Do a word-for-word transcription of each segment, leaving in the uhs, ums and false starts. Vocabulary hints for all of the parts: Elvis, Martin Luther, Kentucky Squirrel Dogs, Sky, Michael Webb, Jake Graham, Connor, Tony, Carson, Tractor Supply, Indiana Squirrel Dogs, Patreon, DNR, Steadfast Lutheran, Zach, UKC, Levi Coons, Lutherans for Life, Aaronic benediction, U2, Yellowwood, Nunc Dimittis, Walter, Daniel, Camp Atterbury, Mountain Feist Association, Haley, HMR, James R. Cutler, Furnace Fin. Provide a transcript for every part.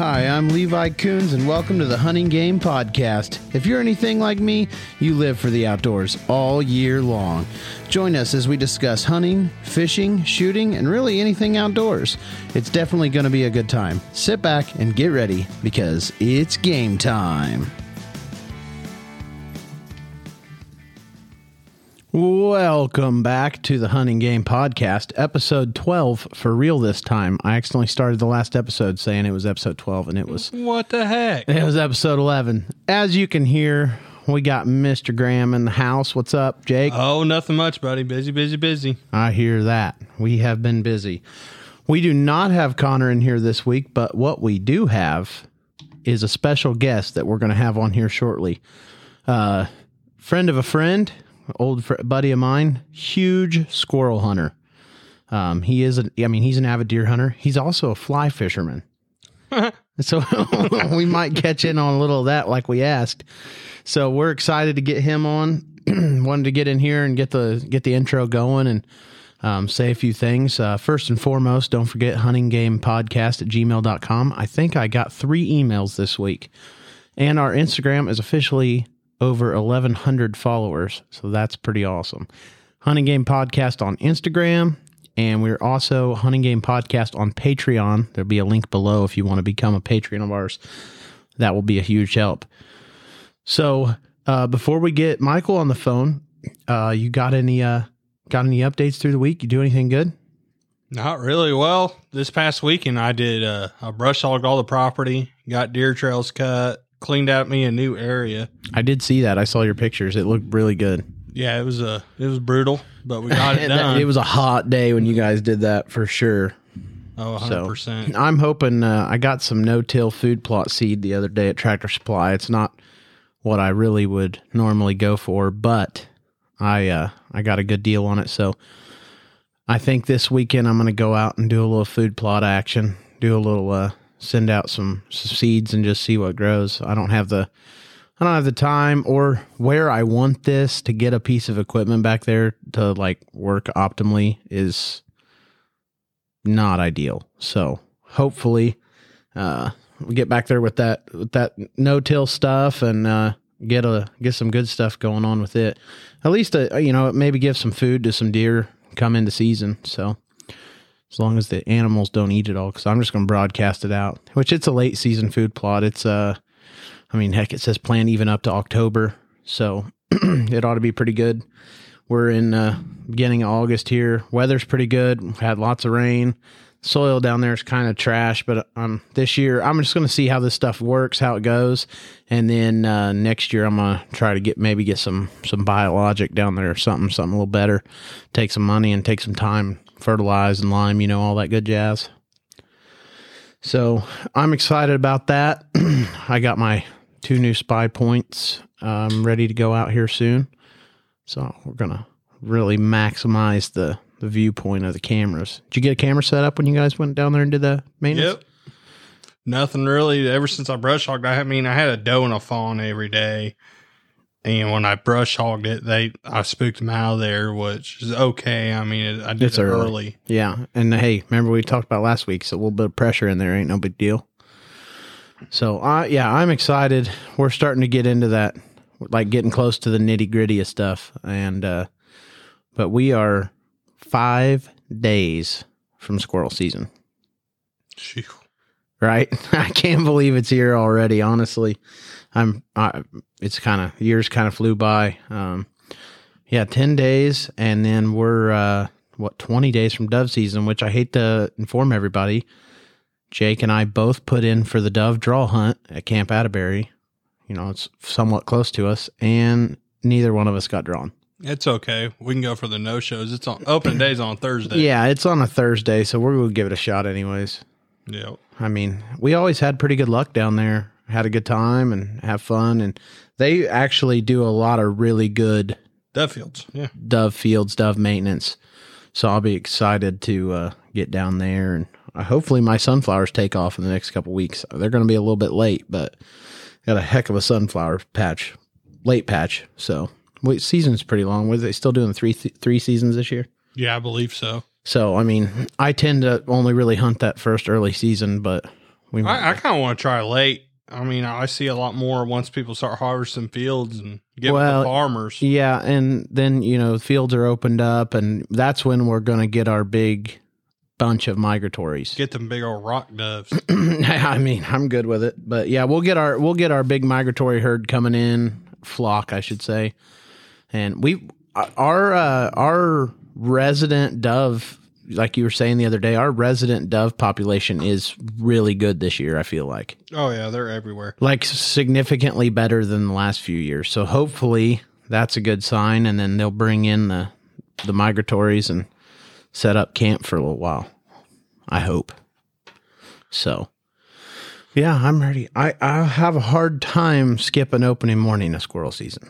Hi, I'm Levi Coons, and welcome to the Hunting Game Podcast. If you're anything like me, you live for the outdoors all year long. Join us as we discuss hunting, fishing, shooting, and really anything outdoors. It's definitely going to be a good time. Sit back and get ready, because it's game time. Welcome back to the Hunting Game Podcast, episode twelve for real this time. I accidentally started the last episode saying it was episode twelve, and it was... What the heck? It was episode eleven. As you can hear, we got Mister Graham in the house. What's up, Jake? Oh, nothing much, buddy. Busy, busy, busy. I hear that. We have been busy. We do not have Connor in here this week, but what we do have is a special guest that we're going to have on here shortly. Uh, friend of a friend... old fr- buddy of mine, huge squirrel hunter. Um, he is, a, I mean, he's an avid deer hunter. He's also a fly fisherman. So we might catch in on a little of that like we asked. So we're excited to get him on. Wanted to get in here and get the, get the intro going and um, say a few things. Uh, first and foremost, don't forget huntinggamepodcast at gmail dot com. I think I got three emails this week. And our Instagram is officially over eleven hundred followers, so that's pretty awesome. Hunting Game Podcast on Instagram, and we're also Hunting Game Podcast on Patreon. There'll be a link below if you want to become a patron of ours. That will be a huge help. So uh, before we get Michael on the phone, uh, you got any uh, got any updates through the week? You do anything good? Not really. Well, this past weekend I did. Uh, I brush hogged all the property, got deer trails cut, cleaned out me a new area. I did see that. I saw your pictures. It looked really good. Yeah, it was a it was brutal, but we got it done. It was a hot day when you guys did that for sure. Oh, one hundred percent. So, I'm hoping uh, I got some no-till food plot seed the other day at Tractor Supply. It's not what I really would normally go for, but I uh, I got a good deal on it. So I think this weekend I'm going to go out and do a little food plot action, do a little uh, send out some, some seeds and just see what grows. I don't have the, I don't have the time or where I want this to get a piece of equipment back there to like work optimally is not ideal. So hopefully, uh, we get back there with that, with that no-till stuff and, uh, get a, get some good stuff going on with it. At least, uh, you know, maybe give some food to some deer come into season. So as long as the animals don't eat it all, because I'm just going to broadcast it out, which it's a late season food plot. It's, uh, I mean, heck, it says plan even up to October, so it ought to be pretty good. We're in uh, beginning of August here. Weather's pretty good. We've had lots of rain. Soil down there is kind of trash, but um, this year I'm just going to see how this stuff works, how it goes, and then uh, next year I'm going to try to get maybe get some some biologic down there or something, something a little better. Take some money and take some time. Fertilize and lime, you know, all that good jazz. So I'm excited about that. I got my two new spy points um, ready to go out here soon. So we're going to really maximize the, the viewpoint of the cameras. Did you get a camera set up when you guys went down there and did the maintenance? Yep. Nothing really. Ever since I brush hogged, I mean, I had a doe and a fawn every day. And when I brush hogged it, they I spooked them out of there, which is okay. I mean, it, I did it's it early. early. Yeah. And hey, remember we talked about last week, so a little bit of pressure in there ain't no big deal. So, I, yeah, I'm excited. We're starting to get into that, like getting close to the nitty-gritty of stuff. And uh, but we are five days from squirrel season. Phew. Right? I can't believe it's here already, honestly. I'm, I, it's kind of, years kind of flew by. Um, yeah, ten days. And then we're, uh, what, twenty days from dove season, which I hate to inform everybody. Jake and I both put in for the dove draw hunt at Camp Atterbury. You know, it's somewhat close to us, and neither one of us got drawn. It's okay. We can go for the no-shows. It's on open days on Thursday. Yeah, it's on a Thursday, so we're going to give it a shot anyways. Yeah. I mean, we always had pretty good luck down there. Had a good time and have fun, and they actually do a lot of really good dove fields, yeah, dove fields, dove maintenance. So I'll be excited to uh, get down there, and uh, hopefully my sunflowers take off in the next couple weeks. They're going to be a little bit late, but got a heck of a sunflower patch, late patch. So wait, season's pretty long. Were they still doing three th- three seasons this year? Yeah, I believe so. So I mean, I tend to only really hunt that first early season, but We I, I kind of want to try late. I mean, I see a lot more once people start harvesting fields and get well, the farmers. Yeah, and then, you know, fields are opened up, and that's when we're going to get our big bunch of migratories. Get them big old rock doves. I mean, I'm good with it, but yeah, we'll get our we'll get our big migratory herd coming in, flock, I should say. And we our uh, our resident dove, like you were saying the other day, our resident dove population is really good this year, I feel like. Oh, yeah, they're everywhere. Like, significantly better than the last few years. So, hopefully, that's a good sign, and then they'll bring in the, the migratories and set up camp for a little while, I hope. So, yeah, I'm ready. I, I have a hard time skipping opening morning of squirrel season.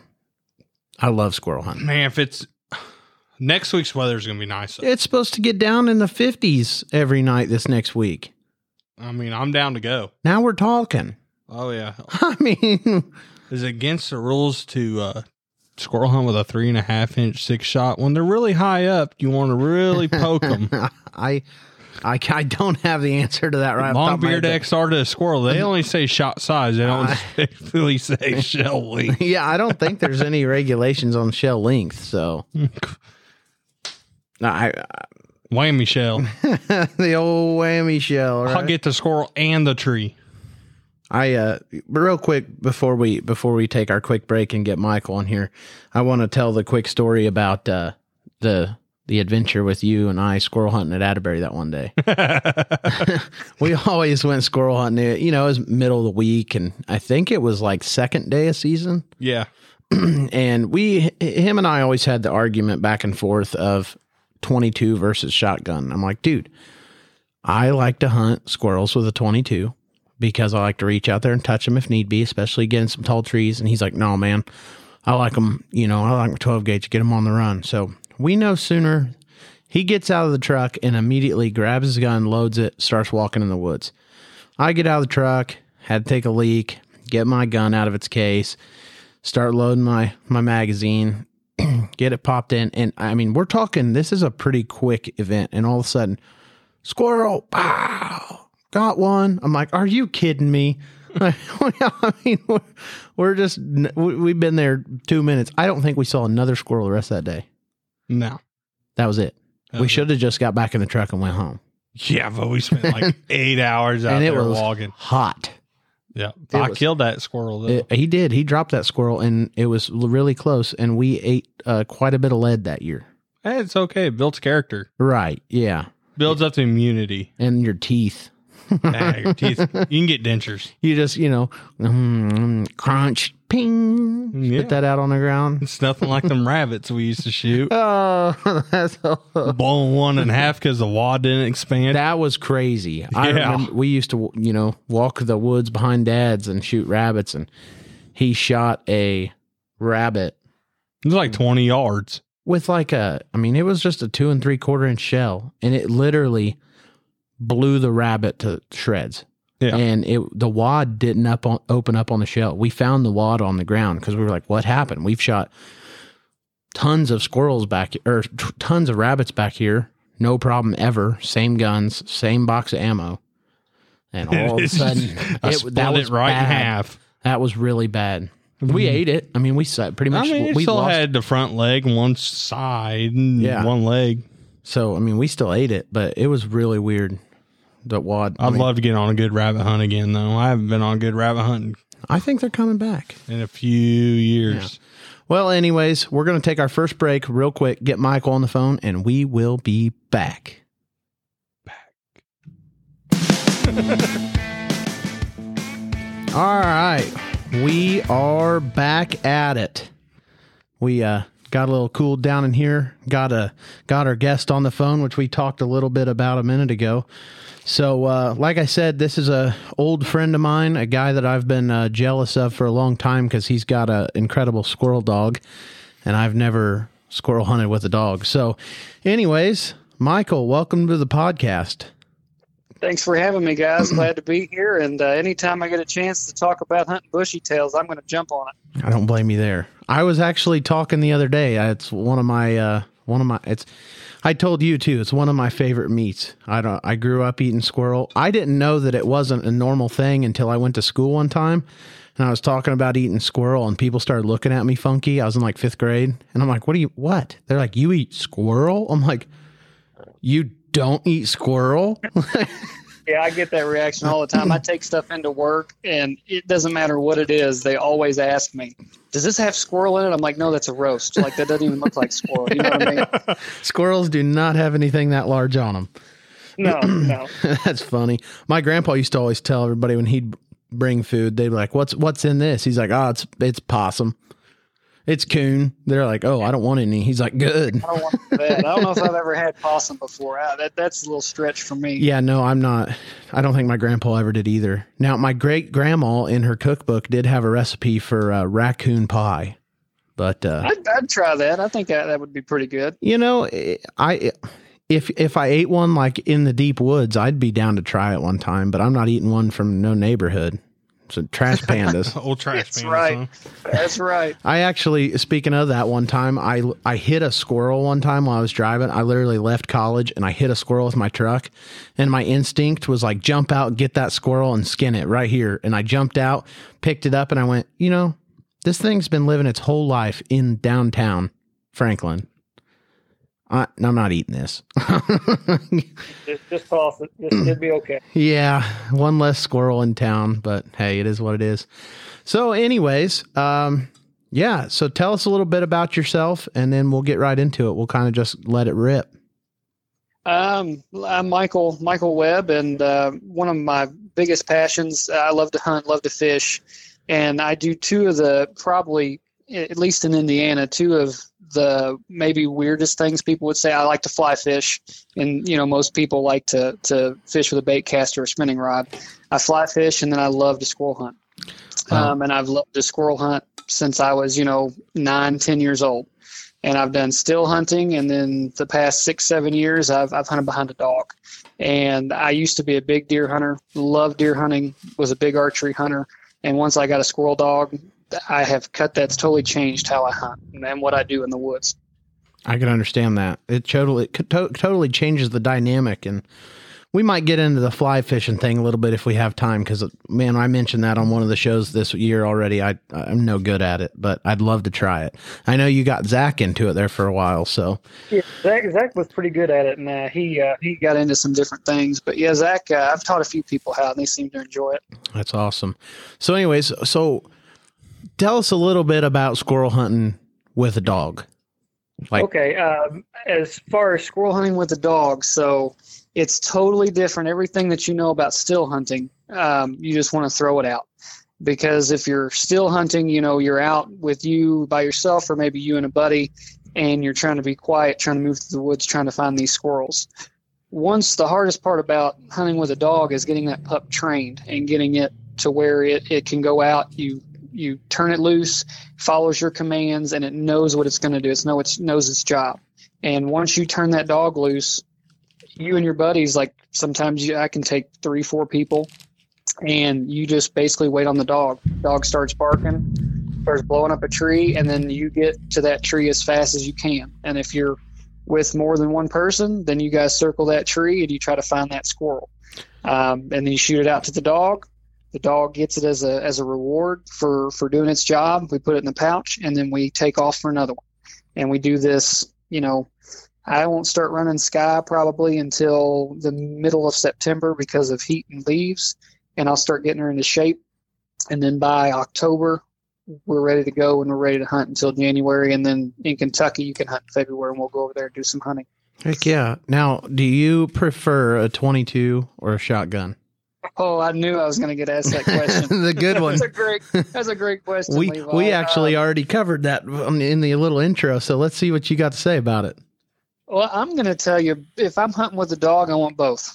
I love squirrel hunting. Man, if it's... Next week's weather is going to be nice. It's supposed to get down in the fifties every night this next week. I mean, I'm down to go. Now we're talking. Oh, yeah. I mean. Is it against the rules to uh, squirrel hunt with a three and a half inch six shot? When they're really high up, you want to really poke them. I, I, I don't have the answer to that right now. Longbeard X R to a squirrel. They only say shot size. They don't specifically say shell length. Yeah, I don't think there's any regulations on shell length, so. No, I, I whammy shell. The old whammy shell. Right? I'll get the squirrel and the tree. I uh, but real quick before we before we take our quick break and get Michael on here, I want to tell the quick story about uh, the the adventure with you and I squirrel hunting at Atterbury that one day. We always went squirrel hunting. You know, it was middle of the week, and I think it was like second day of season. Yeah, and we him and I always had the argument back and forth of twenty-two versus shotgun. I'm like, dude, I like to hunt squirrels with a twenty-two because I like to reach out there and touch them if need be, especially getting some tall trees. And he's like, no, man, I like them. You know, I like my twelve gauge, get them on the run. So we know sooner he gets out of the truck and immediately grabs his gun, loads it, starts walking in the woods. I get out of the truck, had to take a leak, get my gun out of its case, start loading my, my magazine, get it popped in. And I mean, we're talking, this is a pretty quick event. And all of a sudden, squirrel, pow, got one. I'm like, are you kidding me? Like, I mean, we're, we're just, we've been there two minutes. I don't think we saw another squirrel the rest of that day. No. That was it. That we should have just got back in the truck and went home. Yeah, but we spent like eight hours out and there it was walking. Hot. Yeah, it I was, killed that squirrel. Though. It, he did. He dropped that squirrel, and it was really close, and we ate uh, quite a bit of lead that year. Hey, it's okay. It builds character. Right, yeah. Builds yeah. up the immunity. And your teeth. Yeah, your teeth. You can get dentures. You just, you know, mm, crunch, ping, yeah. Put that out on the ground. It's nothing like them rabbits we used to shoot. Oh, that's... Blown one in half because the wad didn't expand. That was crazy. Yeah. I remember we used to, you know, walk the woods behind Dad's and shoot rabbits, and he shot a rabbit. It was like twenty yards. With like a, I mean, it was just a two and three quarter inch shell, and it literally... blew the rabbit to shreds. Yeah. And it the wad didn't up on, open up on the shell. We found the wad on the ground because we were like, what happened? We've shot tons of squirrels back or t- tons of rabbits back here. No problem ever. Same guns, same box of ammo. And all of a sudden, it, that was it right bad. in half. That was really bad. Mm-hmm. We ate it. I mean, we pretty much I mean, we still lost. had the front leg, one side, and yeah. one leg. So, I mean, we still ate it, but it was really weird. That wad. I'd I mean, love to get on a good rabbit hunt again, though. I haven't been on a good rabbit hunt. I think they're coming back in a few years. Yeah. Well, anyways, we're going to take our first break real quick, get Michael on the phone, and we will be back. Back. All right. We are back at it. We, uh, Got a little cooled down in here. Got a got our guest on the phone, which we talked a little bit about a minute ago. So, uh, like I said, this is a old friend of mine, a guy that I've been uh, jealous of for a long time because he's got an incredible squirrel dog, and I've never squirrel hunted with a dog. So, anyways, Michael, welcome to the podcast. Thanks for having me, guys. Glad to be here. And uh, anytime I get a chance to talk about hunting bushy tails, I'm going to jump on it. I don't blame you there. I was actually talking the other day. It's one of my, uh, one of my, it's, I told you too, it's one of my favorite meats. I don't, I grew up eating squirrel. I didn't know that it wasn't a normal thing until I went to school one time and I was talking about eating squirrel and people started looking at me funky. I was in like fifth grade and I'm like, what do you, what? They're like, you eat squirrel? I'm like, you don't eat squirrel? Yeah, I get that reaction all the time. I take stuff into work, and it doesn't matter what it is. They always ask me, does this have squirrel in it? I'm like, no, that's a roast. Like, that doesn't even look like squirrel. You know what I mean? Squirrels do not have anything that large on them. No, no. That's funny. My grandpa used to always tell everybody when he'd bring food, they'd be like, what's what's in this? He's like, oh, it's, it's possum. It's coon. They're like, oh, I don't want any. He's like, good. I don't want that. I don't know if I've ever had possum before. I, that That's a little stretch for me. Yeah, no, I'm not. I don't think my grandpa ever did either. Now, my great-grandma in her cookbook did have a recipe for uh, raccoon pie. But uh, I'd, I'd try that. I think that, that would be pretty good. You know, I if if I ate one like in the deep woods, I'd be down to try it one time. But I'm not eating one from no neighborhood. So trash pandas. Old trash That's pandas. Right. Huh? That's right. I actually, speaking of that one time, I, I hit a squirrel one time while I was driving. I literally left college and I hit a squirrel with my truck. And my instinct was like, jump out, get that squirrel and skin it right here. And I jumped out, picked it up and I went, you know, this thing's been living its whole life in downtown Franklin. I, I'm not eating this. just, just toss it. This should be okay. Yeah, one less squirrel in town, but hey, it is what it is. So anyways, um, yeah, so tell us a little bit about yourself, and then we'll get right into it. We'll kind of just let it rip. Um, I'm Michael, Michael Webb, and uh, one of my biggest passions, I love to hunt, love to fish, and I do two of the probably, at least in Indiana, two of the maybe weirdest things people would say. I like to fly fish, and you know, most people like to to fish with a bait caster or spinning rod. I fly fish, and then I love to squirrel hunt. Wow. Um, and I've loved to squirrel hunt since I was, you know, nine, ten years old. And I've done still hunting, and then the past six, seven years, I've I've hunted behind a dog. And I used to be a big deer hunter, loved deer hunting, was a big archery hunter. And once I got a squirrel dog, I have cut that's totally changed how I hunt and what I do in the woods. I can understand that. It totally it to- totally changes the dynamic, and we might get into the fly fishing thing a little bit if we have time, because, man, I mentioned that on one of the shows this year already. I, I'm no good at it, but I'd love to try it. I know you got Zach into it there for a while, so. Yeah, Zach, Zach was pretty good at it, and uh, he uh, he got into some different things. But, yeah, Zach, uh, I've taught a few people how, and they seem to enjoy it. That's awesome. So, anyways, so – tell us a little bit about squirrel hunting with a dog. Like- okay. Um, as far as squirrel hunting with a dog, so it's totally different. Everything that you know about still hunting, um, you just want to throw it out. Because if you're still hunting, you know, you're out with you by yourself or maybe you and a buddy, and you're trying to be quiet, trying to move through the woods, trying to find these squirrels. Once the hardest part about hunting with a dog is getting that pup trained and getting it to where it, it can go out, you You turn it loose, follows your commands, and it knows what it's going to do. It's know it knows its job. And once you turn that dog loose, you and your buddies, like sometimes you, I can take three, four people, and you just basically wait on the dog. Dog starts barking, starts blowing up a tree, and then you get to that tree as fast as you can. And if you're with more than one person, then you guys circle that tree and you try to find that squirrel. Um, and then you shoot it out to the dog. The dog gets it as a as a reward for, for doing its job. We put it in the pouch, and then we take off for another one. And we do this, you know, I won't start running Sky probably until the middle of September because of heat and leaves, and I'll start getting her into shape. And then by October, we're ready to go, and we're ready to hunt until January. And then in Kentucky, you can hunt in February, and we'll go over there and do some hunting. Heck yeah. Now, do you prefer a twenty-two or a shotgun? Oh, I knew I was going to get asked that question. The good one. That's a great, that's a great question. We Levi. we actually um, already covered that in the little intro, so let's see what you got to say about it. Well, I'm going to tell you, if I'm hunting with a dog, I want both.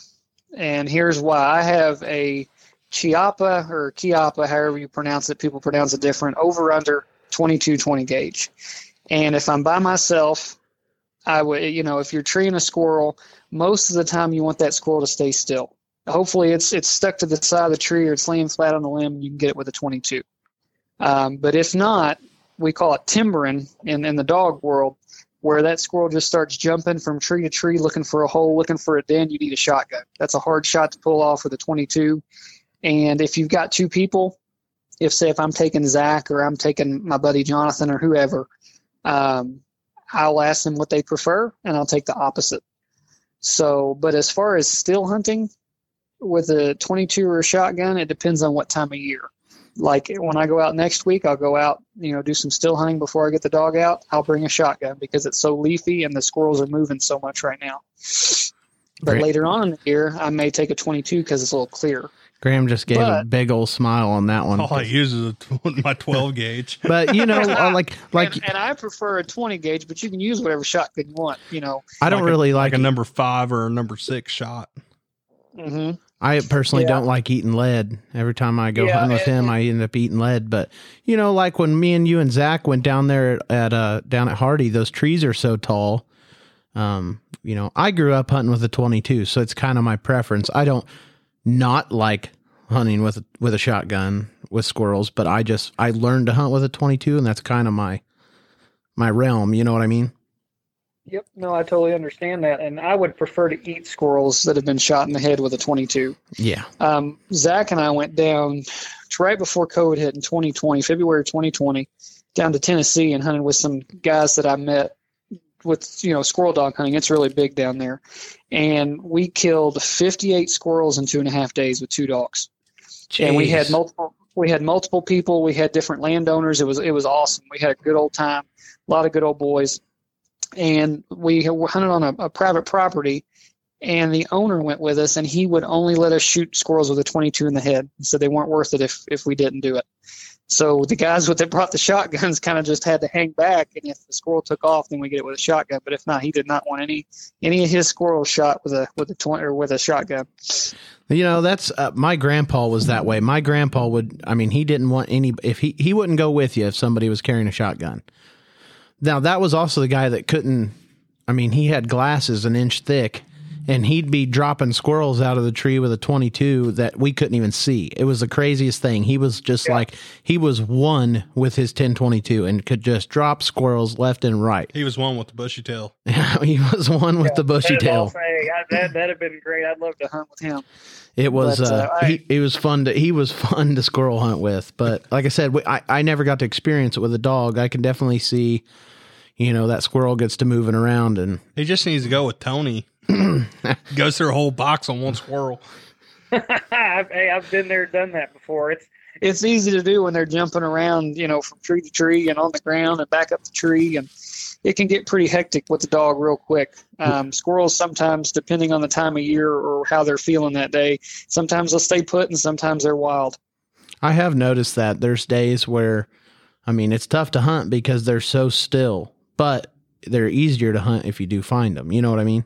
And here's why. I have a Chiappa or Chiappa, however you pronounce it. People pronounce it different. Over under twenty-two twenty gauge. And if I'm by myself, I would, you know, if you're treeing a squirrel, most of the time you want that squirrel to stay still. Hopefully it's it's stuck to the side of the tree or it's laying flat on the limb. You can get it with a twenty-two. Um, but if not, we call it timbering in, in the dog world, where that squirrel just starts jumping from tree to tree, looking for a hole, looking for a den, you need a shotgun. That's a hard shot to pull off with a twenty-two. And if you've got two people, if say if I'm taking Zach or I'm taking my buddy Jonathan or whoever, um, I'll ask them what they prefer, and I'll take the opposite. So, but as far as still hunting with a twenty-two or a shotgun, it depends on what time of year. Like when I go out next week, I'll go out, you know, do some still hunting before I get the dog out. I'll bring a shotgun because it's so leafy and the squirrels are moving so much right now. But Graham, later on in the year, I may take a twenty-two because it's a little clearer. Graham just gave but, a big old smile on that one. All I use is a, my twelve gauge. But, you know, like, like, and, and I prefer a twenty gauge, but you can use whatever shotgun you want. You know, I don't like really a, like, like a number five or a number six shot. Mm-hmm. I personally yeah. don't like eating lead. Every time I go yeah, hunting with him, I end up eating lead. But, you know, like when me and you and Zach went down there at uh down at Hardy, those trees are so tall. Um, you know, I grew up hunting with a twenty-two, so it's kind of my preference. I don't not like hunting with with a shotgun with squirrels, but I just I learned to hunt with a twenty-two, and that's kind of my my realm. You know what I mean? Yep. No, I totally understand that. And I would prefer to eat squirrels that have been shot in the head with a twenty-two. Yeah. Um, Zach and I went down to right before COVID hit in twenty twenty, February twenty twenty, down to Tennessee and hunted with some guys that I met with, you know, squirrel dog hunting. It's really big down there. And we killed fifty-eight squirrels in two and a half days with two dogs. Jeez. And we had multiple, we had multiple people. We had different landowners. It was, it was awesome. We had a good old time, a lot of good old boys. And we hunted on a, a private property, and the owner went with us, and he would only let us shoot squirrels with a twenty-two in the head. So they weren't worth it if, if we didn't do it. So the guys that brought the shotguns kind of just had to hang back, and if the squirrel took off, then we get it with a shotgun. But if not, he did not want any any of his squirrels shot with a with a twenty or with a shotgun. You know, that's uh, my grandpa was that way. My grandpa would, I mean, he didn't want any. If he he wouldn't go with you if somebody was carrying a shotgun. Now, that was also the guy that couldn't, I mean, he had glasses an inch thick, and he'd be dropping squirrels out of the tree with a twenty-two that we couldn't even see. It was the craziest thing. He was just yeah. like, he was one with his ten twenty-two and could just drop squirrels left and right. He was one with the bushy tail. he was one with yeah, the bushy tail. That would have been great. I'd love to hunt with him. It was but, uh, uh, he, it was fun to he was fun to squirrel hunt with, but like I said, we, I I never got to experience it with a dog. I can definitely see, you know, that squirrel gets to moving around, and he just needs to go with Tony. Goes through a whole box on one squirrel. I've, hey, I've been there, done that before. It's it's easy to do when they're jumping around, you know, from tree to tree and on the ground and back up the tree, and it can get pretty hectic with the dog real quick. Um, squirrels sometimes, depending on the time of year or how they're feeling that day, sometimes they'll stay put and sometimes they're wild. I have noticed that there's days where, I mean, it's tough to hunt because they're so still, but they're easier to hunt if you do find them. You know what I mean?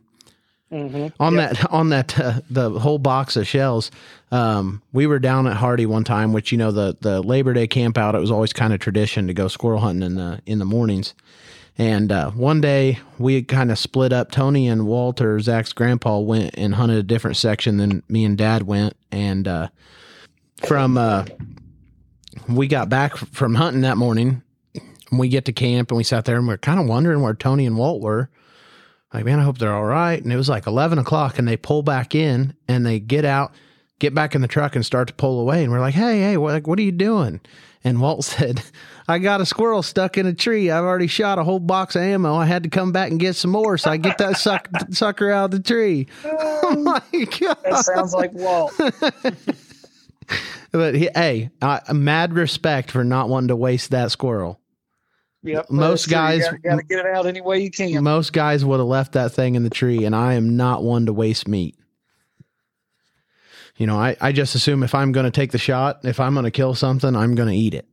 Mm-hmm. On yep. that, on that, uh, the whole box of shells, um, we were down at Hardy one time, which, you know, the, the Labor Day camp out, it was always kind of tradition to go squirrel hunting in the, in the mornings. And uh, one day we kind of split up. Tony and Walter, Zach's grandpa, went and hunted a different section than me and Dad went. And uh, from uh, we got back from hunting that morning, and we get to camp and we sat there and we we're kind of wondering where Tony and Walt were. Like, man, I hope they're all right. And it was like eleven o'clock, and they pull back in and they get out, get back in the truck and start to pull away. And we're like, hey, hey, what, what are you doing? And Walt said, I got a squirrel stuck in a tree. I've already shot a whole box of ammo. I had to come back and get some more, so I get that suck, sucker out of the tree. Oh, my God. That sounds like Walt. But, he, hey, uh, mad respect for not wanting to waste that squirrel. Yep, most guys got to get it out any way you can. Most guys would have left that thing in the tree, and I am not one to waste meat. You know, I, I just assume if I'm going to take the shot, if I'm going to kill something, I'm going to eat it.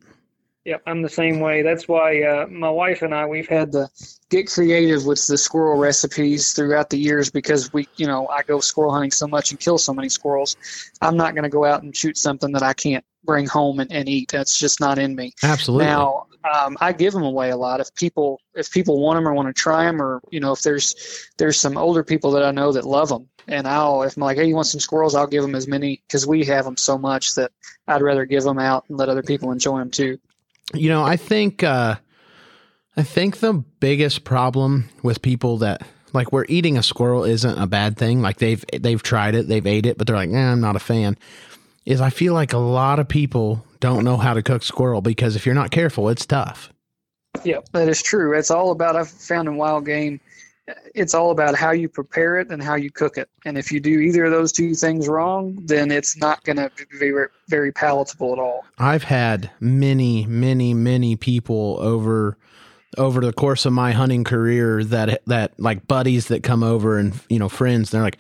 Yep, I'm the same way. That's why uh, my wife and I, we've had to get creative with the squirrel recipes throughout the years because we, you know, I go squirrel hunting so much and kill so many squirrels. I'm not going to go out and shoot something that I can't bring home and, and eat. That's just not in me. Absolutely. Now, um, I give them away a lot. If people if people want them or want to try them, or, you know, if there's there's some older people that I know that love them, and I'll, if I'm like, hey, you want some squirrels, I'll give them as many because we have them so much that I'd rather give them out and let other people enjoy them too. You know, I think uh, I think the biggest problem with people that, like, where eating a squirrel isn't a bad thing, like they've they've tried it, they've ate it, but they're like, eh, I'm not a fan, is I feel like a lot of people don't know how to cook squirrel because if you're not careful, it's tough. Yeah, that is true. It's all about, I've found in wild game, it's all about how you prepare it and how you cook it. And if you do either of those two things wrong, then it's not going to be very palatable at all. I've had many, many, many people over over the course of my hunting career that, that like buddies that come over and, you know, friends, they're like,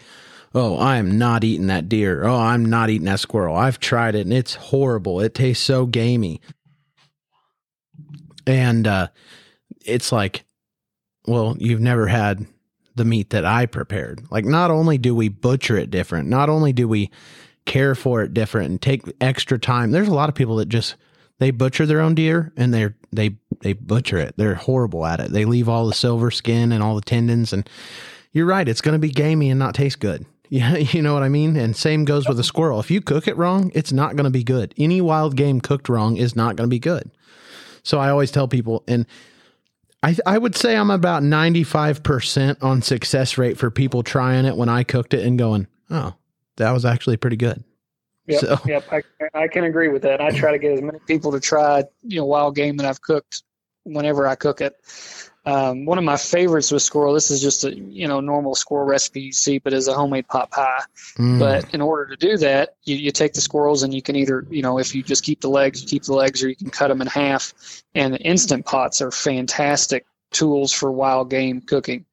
oh, I'm not eating that deer. Oh, I'm not eating that squirrel. I've tried it and it's horrible. It tastes so gamey. And uh, it's like, well, you've never had the meat that I prepared. Like, not only do we butcher it different, not only do we care for it different and take extra time. There's a lot of people that just, they butcher their own deer and they're, they, they butcher it. They're horrible at it. They leave all the silver skin and all the tendons. And you're right. It's going to be gamey and not taste good. Yeah. You know what I mean? And same goes with a squirrel. If you cook it wrong, it's not going to be good. Any wild game cooked wrong is not going to be good. So I always tell people, and I, I would say I'm about ninety-five percent on success rate for people trying it when I cooked it and going, oh, that was actually pretty good. Yep, so. yep, I, I can agree with that. I try to get as many people to try, you know, wild game that I've cooked whenever I cook it. Um, one of my favorites with squirrel, this is just a, you know, normal squirrel recipe you see, but is a homemade pot pie. Mm. But in order to do that, you, you take the squirrels and you can either, you know, if you just keep the legs, you keep the legs, or you can cut them in half. And the instant pots are fantastic tools for wild game cooking.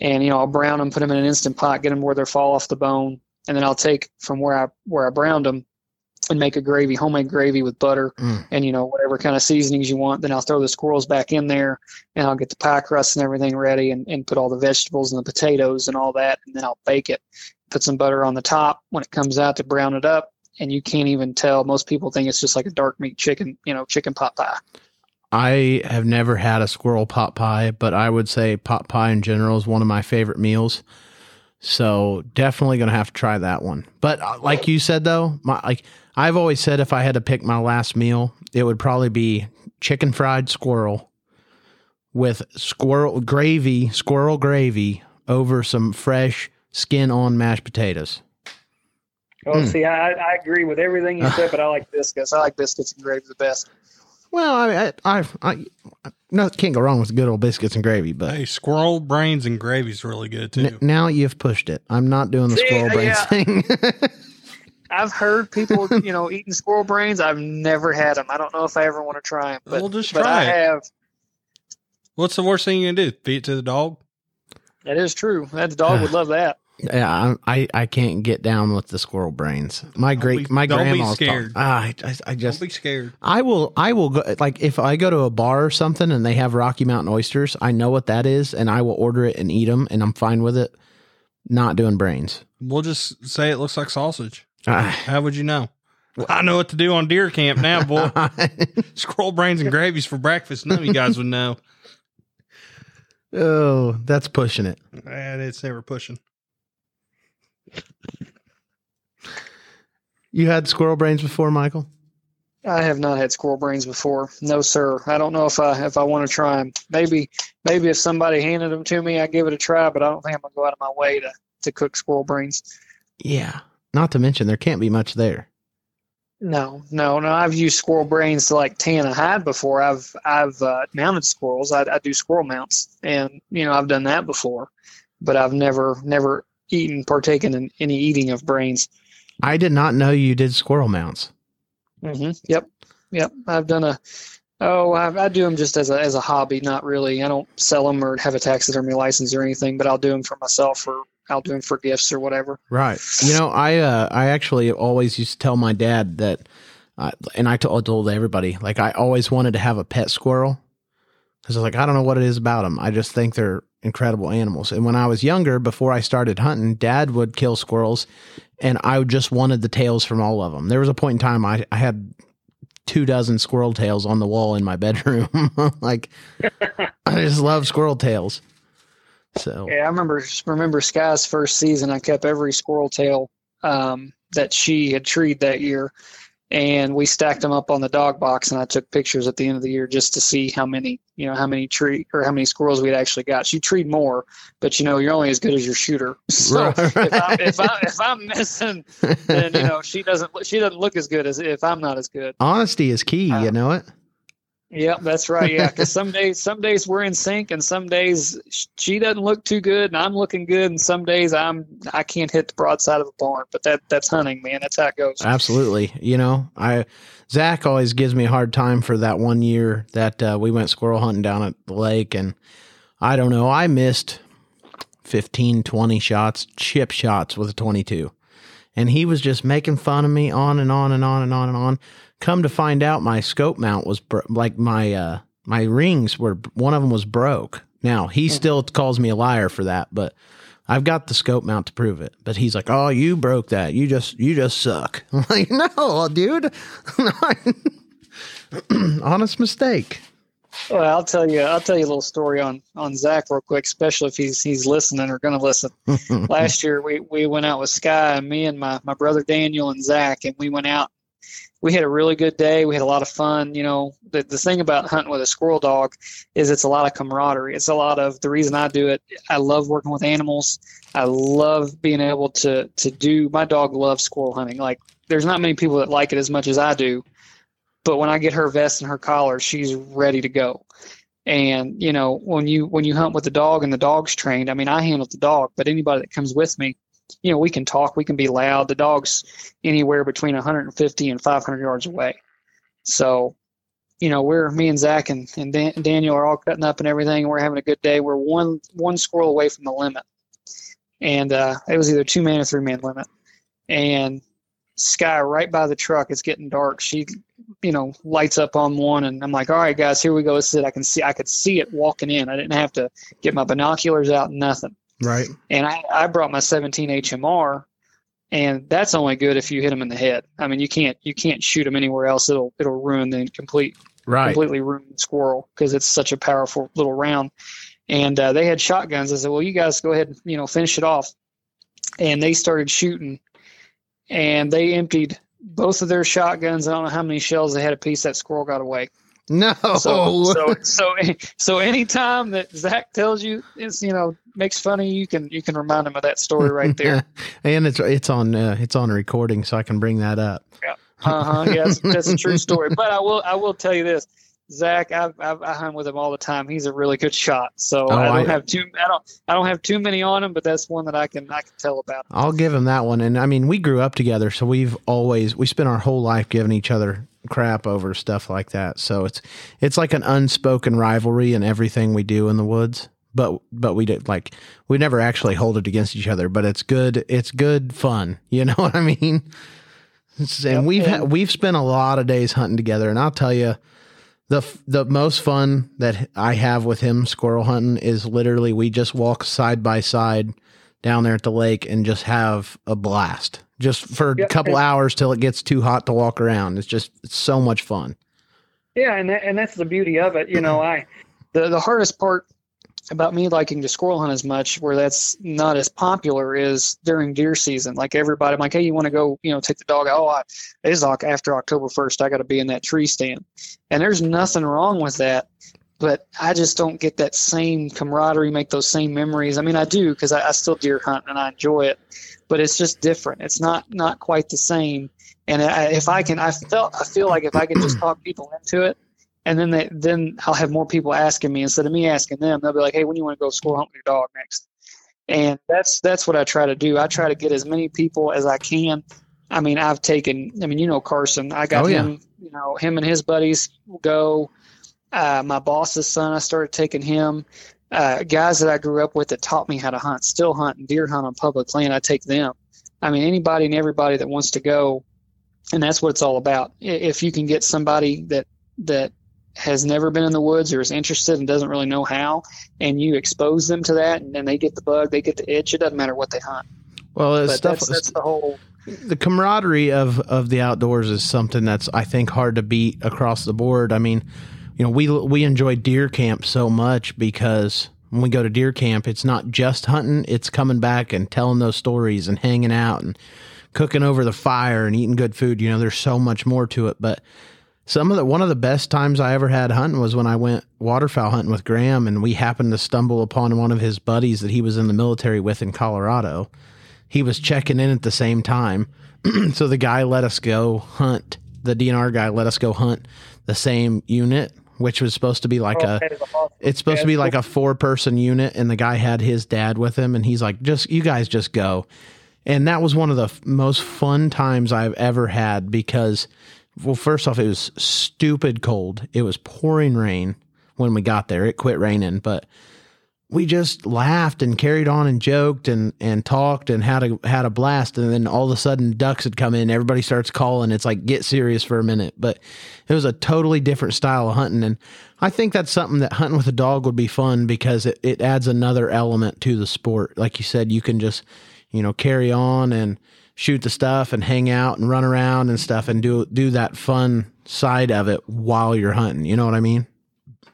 And, you know, I'll brown them, put them in an instant pot, get them where they fall off the bone. And then I'll take from where I, where I browned them and make a gravy, homemade gravy with butter mm. and, you know, whatever kind of seasonings you want. Then I'll throw the squirrels back in there and I'll get the pie crust and everything ready and, and put all the vegetables and the potatoes and all that. And then I'll bake it, put some butter on the top. When it comes out to brown it up, and you can't even tell. Most people think it's just like a dark meat chicken, you know, chicken pot pie. I have never had a squirrel pot pie, but I would say pot pie in general is one of my favorite meals. So definitely going to have to try that one. But like you said, though, my, like I've always said, if I had to pick my last meal, it would probably be chicken fried squirrel with squirrel gravy, squirrel gravy over some fresh skin on mashed potatoes. Oh, mm. see, I, I agree with everything you said, but I like biscuits. I like biscuits and gravy the best. Well, I I, I, I no, can't go wrong with good old biscuits and gravy, but hey, squirrel brains and gravy is really good too. N- now you've pushed it. I'm not doing the See, squirrel brains yeah. thing. I've heard people, you know, eating squirrel brains. I've never had them. I don't know if I ever want to try them. But, we'll just try. But I it. have. What's the worst thing you can do? Feed it to the dog. That is true. That dog would love that. Yeah, I, I I can't get down with the squirrel brains. My great be, my grandma's scared. Talk, ah, I, I, I just don't be scared. I will I will go, like if I go to a bar or something and they have Rocky Mountain oysters, I know what that is, and I will order it and eat them, and I'm fine with it. Not doing brains. We'll just say it looks like sausage. Ah. How would you know? I know what to do on deer camp now, boy. Squirrel brains and gravies for breakfast. None of you guys would know. Oh, that's pushing it. And it's never pushing. You had squirrel brains before, Michael? I have not had squirrel brains before. No, sir. I don't know if I if I want to try them. Maybe maybe if somebody handed them to me, I give it a try. But I don't think I'm gonna go out of my way to to cook squirrel brains. Yeah. Not to mention there can't be much there. No, no, no. I've used squirrel brains to like tan a hide before. I've I've uh, mounted squirrels. I, I do squirrel mounts, and you know I've done that before. But I've never never. eaten, partaken in any eating of brains. I did not know you did squirrel mounts. Mm-hmm. Yep. Yep. I've done a, oh, I've, I do them just as a, as a hobby. Not really. I don't sell them or have a taxidermy license or anything, but I'll do them for myself or I'll do them for gifts or whatever. Right. You know, I, uh, I actually always used to tell my dad that, uh, and I told, told everybody, like I always wanted to have a pet squirrel. Cause I was like, I don't know what it is about them. I just think they're incredible animals. And when I was younger, before I started hunting, Dad would kill squirrels and I just wanted the tails from all of them. There was a point in time I, I had two dozen squirrel tails on the wall in my bedroom. Like I just love squirrel tails. So yeah, I remember, remember Sky's first season. I kept every squirrel tail um, that she had treed that year. and we stacked them up on the dog box, and I took pictures at the end of the year just to see how many, you know, how many tree or how many squirrels we'd actually got. She'd treed more, but you know, you're only as good as your shooter. So right. if, I, if, I, if I'm missing, then you know, she doesn't, she doesn't look as good as if I'm not as good. Honesty is key. Um, you know it. Yeah, that's right. Yeah. Cause some days, some days we're in sync, and some days she doesn't look too good and I'm looking good. And some days I'm, I can't hit the broadside of the barn, but that that's hunting, man. That's how it goes. Absolutely. You know, I, Zach always gives me a hard time for that one year that uh, we went squirrel hunting down at the lake, and I don't know, I missed fifteen, twenty shots, chip shots with a twenty-two. And he was just making fun of me on and on and on and on and on. Come to find out, my scope mount was bro- like my uh, my rings were, one of them was broke. Now, he mm-hmm. still calls me a liar for that, but I've got the scope mount to prove it. But he's like, "Oh, you broke that. You just you just suck." I'm like, "No, dude, honest mistake." Well, I'll tell you, I'll tell you a little story on, on Zach real quick, especially if he's, he's listening or going to listen. Last year, we, we went out with Sky, and me and my, my brother Daniel and Zach, and we went out. We had a really good day. We had a lot of fun. You know, the, the thing about hunting with a squirrel dog is it's a lot of camaraderie. It's a lot of, the reason I do it, I love working with animals. I love being able to, to do, my dog loves squirrel hunting. Like, there's not many people that like it as much as I do. But when I get her vest and her collar, she's ready to go. And, you know, when you when you hunt with the dog and the dog's trained, I mean, I handle the dog, but anybody that comes with me, you know, we can talk, we can be loud. The dog's anywhere between one fifty and five hundred yards away. So, you know, we're, me and Zach and, and Dan, Daniel are all cutting up and everything, and we're having a good day. We're one one squirrel away from the limit. And uh, it was either two-man or three-man limit. And Sky, right by the truck, it's getting dark. She, you know, lights up on one, and I'm like, "All right, guys, here we go. This is it." I can see, I could see it walking in. I didn't have to get my binoculars out, nothing. Right. And I, I brought my seventeen H M R, and that's only good if you hit them in the head. I mean, you can't, you can't shoot them anywhere else. It'll, it'll ruin the complete, right. completely ruin the squirrel, because it's such a powerful little round. And uh, they had shotguns. I said, "Well, you guys go ahead and, you know, finish it off." And they started shooting, and they emptied both of their shotguns. I don't know how many shells they had apiece. That squirrel got away. No. So, so, so, so anytime that Zach tells you, it's, you know, makes fun of you, you can, you can remind him of that story right there. And it's, it's on, uh, it's on recording, so I can bring that up. Yeah. Uh huh. Yes. That's a true story. But I will, I will tell you this, Zach, I've, I've, I hunt with him all the time. He's a really good shot. So oh, I don't I, have too, I don't, I don't have too many on him, but that's one that I can, I can tell about. I'll give him that one. And I mean, we grew up together, so we've always, we spent our whole life giving each other crap over stuff like that. So it's, it's like an unspoken rivalry in everything we do in the woods, but, but we did, like, we never actually hold it against each other, but it's good. It's good fun. You know what I mean? It's, and yep, we've, yeah. ha- we've spent a lot of days hunting together, and I'll tell you, The the most fun that I have with him squirrel hunting is literally we just walk side by side down there at the lake and just have a blast just for yeah, a couple and, hours till it gets too hot to walk around. It's just it's so much fun. Yeah. And that, and that's the beauty of it. You know, I, the, the hardest part about me liking to squirrel hunt as much, where that's not as popular, is during deer season. Like everybody, I'm like, "Hey, you want to go, you know, take the dog out?" "Oh, I, it's like after October first, I got to be in that tree stand." And there's nothing wrong with that, but I just don't get that same camaraderie, make those same memories. I mean, I do, because I, I still deer hunt and I enjoy it, but it's just different. It's not, not quite the same. And I, if I can, I felt, I feel like if I can just talk people into it, and then they, then I'll have more people asking me instead of me asking them. They'll be like, "Hey, when do you want to go squirrel hunt with your dog next?" And that's that's what I try to do. I try to get as many people as I can. I mean, I've taken. I mean, you know, Carson. I got oh, him. Yeah. You know, him and his buddies go. Uh, my boss's son. I started taking him. Uh, guys that I grew up with that taught me how to hunt, still hunt and deer hunt on public land. I take them. I mean, anybody and everybody that wants to go, and that's what it's all about. If you can get somebody that that has never been in the woods or is interested and doesn't really know how, and you expose them to that, and then they get the bug, they get the itch. It doesn't matter what they hunt. Well, it's stuff, that's, that's the whole, the camaraderie of, of the outdoors is something that's, I think, hard to beat across the board. I mean, you know, we, we enjoy deer camp so much, because when we go to deer camp, it's not just hunting, it's coming back and telling those stories and hanging out and cooking over the fire and eating good food, you know, there's so much more to it. But some of the, one of the best times I ever had hunting was when I went waterfowl hunting with Graham, and we happened to stumble upon one of his buddies that he was in the military with in Colorado. He was checking in at the same time. So the guy let us go hunt. The D N R guy let us go hunt the same unit, which was supposed to be like a, it's supposed to be like a four person unit. And the guy had his dad with him, and he's like, just, you guys just go. And that was one of the f- most fun times I've ever had because, well, first off, it was stupid cold. It was pouring rain when we got there. It quit raining, but we just laughed and carried on and joked and, and talked and had a, had a blast. And then all of a sudden ducks had come in. Everybody starts calling. It's like, get serious for a minute. But it was a totally different style of hunting. And I think that's something that hunting with a dog would be fun because it, it adds another element to the sport. Like you said, you can just, you know, carry on and shoot the stuff and hang out and run around and stuff and do, do that fun side of it while you're hunting. You know what I mean?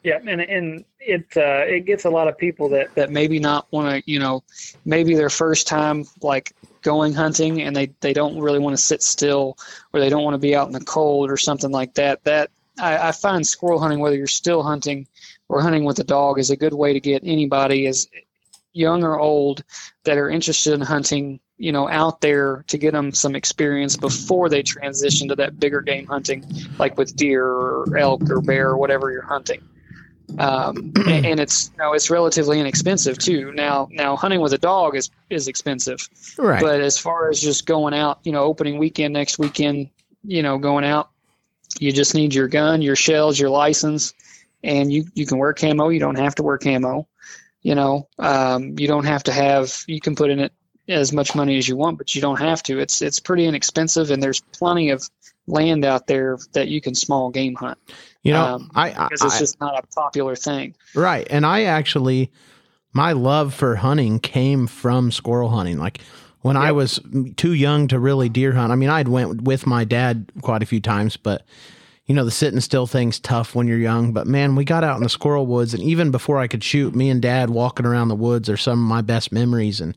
Yeah. And, and, it uh, it gets a lot of people that, that maybe not want to, you know, maybe their first time like going hunting and they, they don't really want to sit still or they don't want to be out in the cold or something like that. That I, I find squirrel hunting, whether you're still hunting or hunting with a dog, is a good way to get anybody as young or old that are interested in hunting, you know, out there to get them some experience before they transition to that bigger game hunting, like with deer or elk or bear or whatever you're hunting. Um, and it's, you know, it's relatively inexpensive too. Now, now hunting with a dog is, is expensive, right? But as far as just going out, you know, opening weekend, next weekend, you know, going out, you just need your gun, your shells, your license, and you, you can wear camo. You don't have to wear camo, you know, um, you don't have to have, you can put in it as much money as you want, but you don't have to. It's, it's pretty inexpensive, and there's plenty of land out there that you can small game hunt. You know, um, I, I, because it's I, just not a popular thing. Right. And I actually, my love for hunting came from squirrel hunting. Like when yep. I was too young to really deer hunt. I mean, I'd went with my dad quite a few times, but you know, the sitting still thing's tough when you're young, but man, we got out in the squirrel woods, and even before I could shoot, me and dad walking around the woods are some of my best memories. And,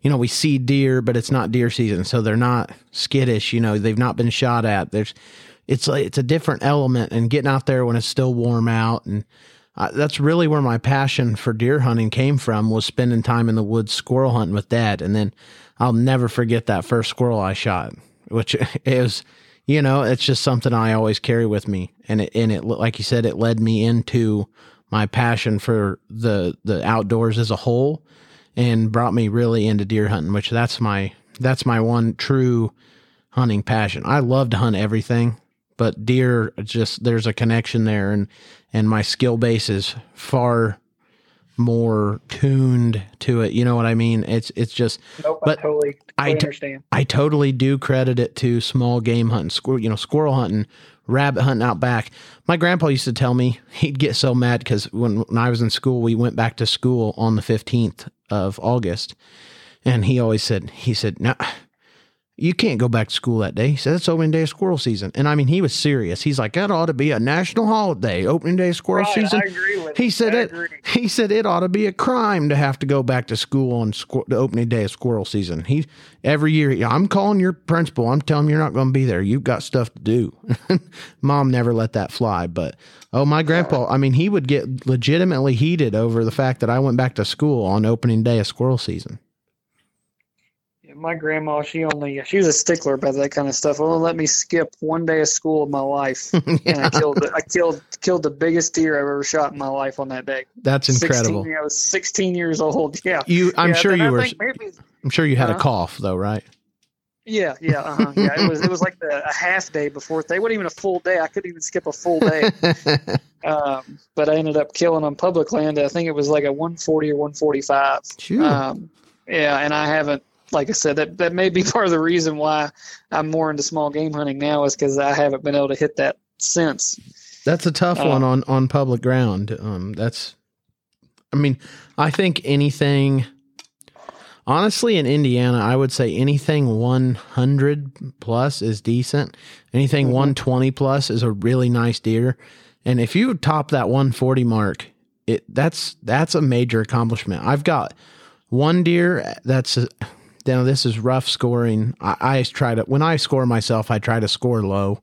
you know, we see deer, but it's not deer season. So they're not skittish. You know, they've not been shot at. There's, It's like, it's a different element, and getting out there when it's still warm out. And uh, that's really where my passion for deer hunting came from, was spending time in the woods squirrel hunting with dad. And then I'll never forget that first squirrel I shot, which is, you know, it's just something I always carry with me. And it, and it, like you said, it led me into my passion for the, the outdoors as a whole, and brought me really into deer hunting, which that's my, that's my one true hunting passion. I love to hunt everything, but deer, just there's a connection there, and, and my skill base is far more tuned to it. You know what I mean? It's it's just. Nope, but I totally, totally I t- understand. I totally do credit it to small game hunting, squirrel, you know, squirrel hunting, rabbit hunting out back. My grandpa used to tell me, he'd get so mad because when, when I was in school, we went back to school on the fifteenth of August, and he always said, he said, no. You can't go back to school that day. He said, it's opening day of squirrel season. And I mean, he was serious. He's like, that ought to be a national holiday, opening day of squirrel right, season. I agree with he said it. He said it ought to be a crime to have to go back to school on squ- the opening day of squirrel season. He every year, I'm calling your principal. I'm telling him you're not going to be there. You've got stuff to do. Mom never let that fly. But, oh, my grandpa, I mean, he would get legitimately heated over the fact that I went back to school on opening day of squirrel season. My grandma, she only, she was a stickler about that kind of stuff. Only let me skip one day of school of my life. Yeah. And I killed, I killed, killed the biggest deer I've ever shot in my life on that day. That's incredible. sixteen, I was sixteen years old. Yeah. You, I'm yeah, sure you I were, maybe, I'm sure you had uh-huh. a cough though, right? Yeah. Yeah. Uh-huh, yeah. It was, it was like the, a half day before they weren't even a full day. I couldn't even skip a full day. um, but I ended up killing on public land. I think it was like a one forty or one forty-five. Sure. Um, yeah. And I haven't, like I said, that, that may be part of the reason why I'm more into small game hunting now, is because I haven't been able to hit that since. That's a tough um, one on, on public ground. Um, that's, I mean, I think anything, honestly, in Indiana, I would say anything one hundred plus is decent. Anything mm-hmm. one twenty plus is a really nice deer. And if you top that one forty mark, it that's, that's a major accomplishment. I've got one deer that's a, Now, this is rough scoring. I, I try to, when I score myself, I try to score low.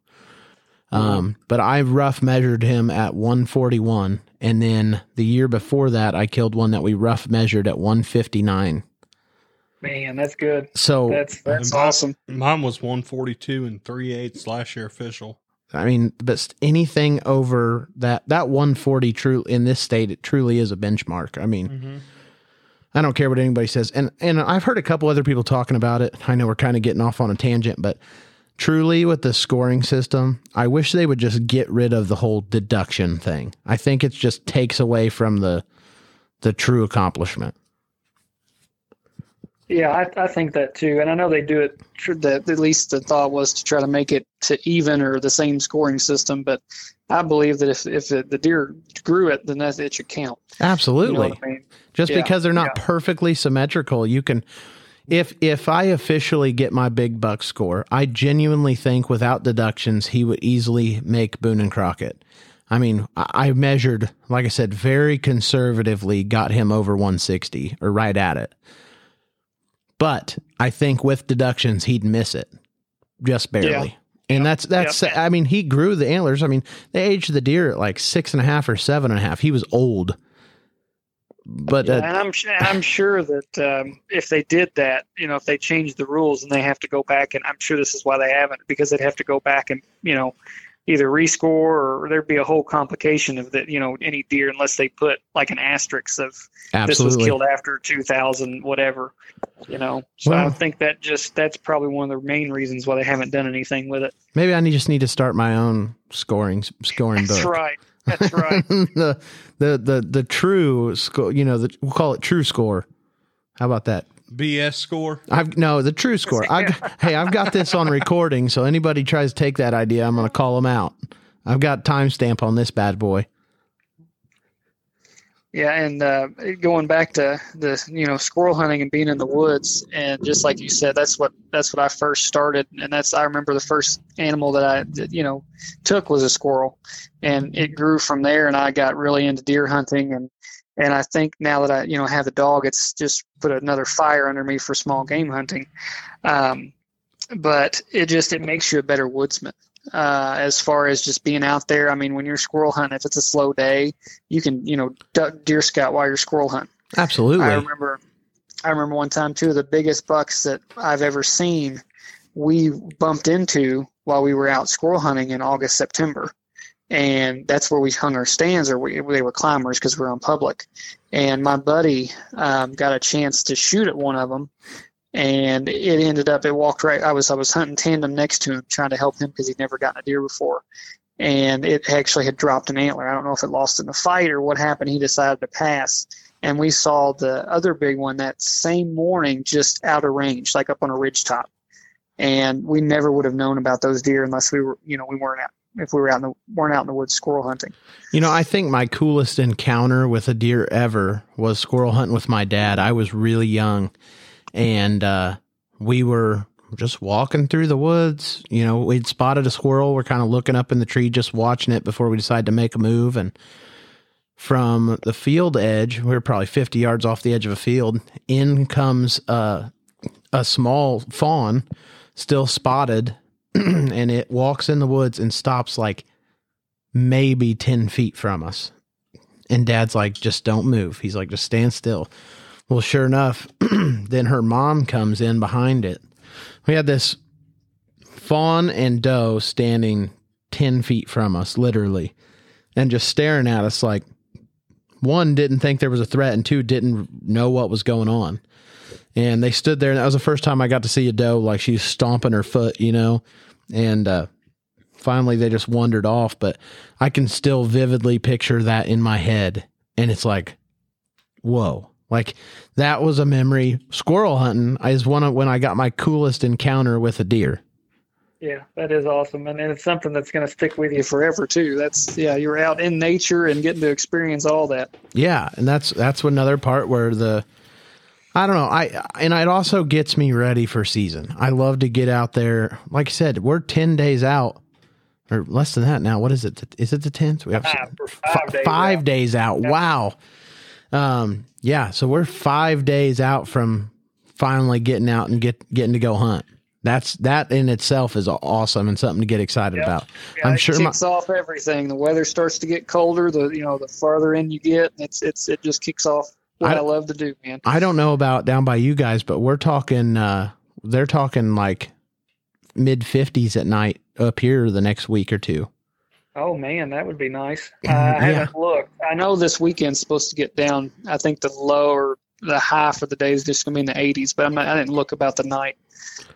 Um, but I rough measured him at one forty-one, and then the year before that, I killed one that we rough measured at one fifty-nine. Man, that's good. So that's that's mine, awesome. Mine was one forty-two and three eighths last year official. I mean, but anything over that that one forty true in this state, it truly is a benchmark. I mean, mm-hmm. I don't care what anybody says, and and I've heard a couple other people talking about it. I know we're kind of getting off on a tangent, but. Truly, with the scoring system, I wish they would just get rid of the whole deduction thing. I think it just takes away from the the true accomplishment. Yeah, I, I think that too. And I know they do it, that at least the thought was to try to make it to even or the same scoring system. But I believe that if, if it, the deer grew it, then that it should count. Absolutely. You know what I mean? Just yeah, because they're not yeah. perfectly symmetrical, you can... If if I officially get my big buck score, I genuinely think without deductions, he would easily make Boone and Crockett. I mean, I measured, like I said, very conservatively got him over one sixty or right at it. But I think with deductions, he'd miss it just barely. Yeah. And yep. that's, that's, yep. I mean, he grew the antlers. I mean, they aged the deer at like six and a half or seven and a half. He was old. But uh, yeah, and I'm I'm sure that um, if they did that, you know, if they changed the rules and they have to go back, and I'm sure this is why they haven't, because they'd have to go back and, you know, either rescore or there'd be a whole complication of that, you know, any deer, unless they put like an asterisk of Absolutely. This was killed after two thousand, whatever, you know. So well, I think that just that's probably one of the main reasons why they haven't done anything with it. Maybe I need, just need to start my own scoring scoring book. That's right. That's right. the, the the the true score, you know, the, we'll call it true score. How about that? B S score? I've no, the true score. I, hey, I've got this on recording, so anybody tries to take that idea, I'm going to call them out. I've got timestamp on this bad boy. Yeah, and uh, going back to the, you know, squirrel hunting and being in the woods, and just like you said, that's what that's what I first started, and that's I remember the first animal that I that, you know took was a squirrel, and it grew from there, and I got really into deer hunting, and and I think now that I you know have the dog, it's just put another fire under me for small game hunting, um, but it just it makes you a better woodsman. Uh, as far as just being out there, I mean, when you're squirrel hunting, if it's a slow day, you can, you know, duck deer scout while you're squirrel hunting. Absolutely. I remember, I remember one time too, the biggest bucks that I've ever seen, we bumped into while we were out squirrel hunting in August, September. And that's where we hung our stands, or we, they were climbers because we were on public. And my buddy um, got a chance to shoot at one of them. And it ended up, it walked right, I was I was hunting tandem next to him, trying to help him because he'd never gotten a deer before. And it actually had dropped an antler. I don't know if it lost in the fight or what happened. He decided to pass. And we saw the other big one that same morning, just out of range, like up on a ridgetop. And we never would have known about those deer unless we were, you know, we weren't out, if we were out in the, weren't out in the woods squirrel hunting. You know, I think my coolest encounter with a deer ever was squirrel hunting with my dad. I was really young. And uh, we were just walking through the woods. You know, we'd spotted a squirrel. We're kind of looking up in the tree, just watching it before we decided to make a move. And from the field edge, we were probably fifty yards off the edge of a field. In comes uh, a small fawn, still spotted, and it walks in the woods and stops like maybe ten feet from us. And Dad's like, just don't move. He's like, just stand still. Well, sure enough, then her mom comes in behind it. We had this fawn and doe standing ten feet from us, literally, and just staring at us like, one, didn't think there was a threat, and two, didn't know what was going on. And they stood there, and that was the first time I got to see a doe, like she's stomping her foot, you know, and uh, finally they just wandered off. But I can still vividly picture that in my head, and it's like, whoa. Like, that was a memory. Squirrel hunting is one of when I got my coolest encounter with a deer. Yeah, that is awesome. And, and it's something that's going to stick with you forever, too. That's, yeah, you're out in nature and getting to experience all that. Yeah, and that's that's another part where the, I don't know, I and it also gets me ready for season. I love to get out there. Like I said, we're ten days out, or less than that now. What is it? Is it the tenth? We have five, five, days, five out. days out. Yeah. Wow. Um, yeah, so we're five days out from finally getting out and get getting to go hunt. That's that in itself is awesome and something to get excited yeah. about. Yeah, I'm it sure kicks my, off everything. The weather starts to get colder. The you know the farther in you get, it's it's it just kicks off what I, I love to do, man. I don't know about down by you guys, but we're talking. Uh, they're talking like mid fifties at night up here the next week or two. Oh man, that would be nice. Uh, yeah. I haven't looked. I know this weekend's supposed to get down. I think the lower, the high for the day is just going to be in the eighties, but I'm not, I didn't look about the night.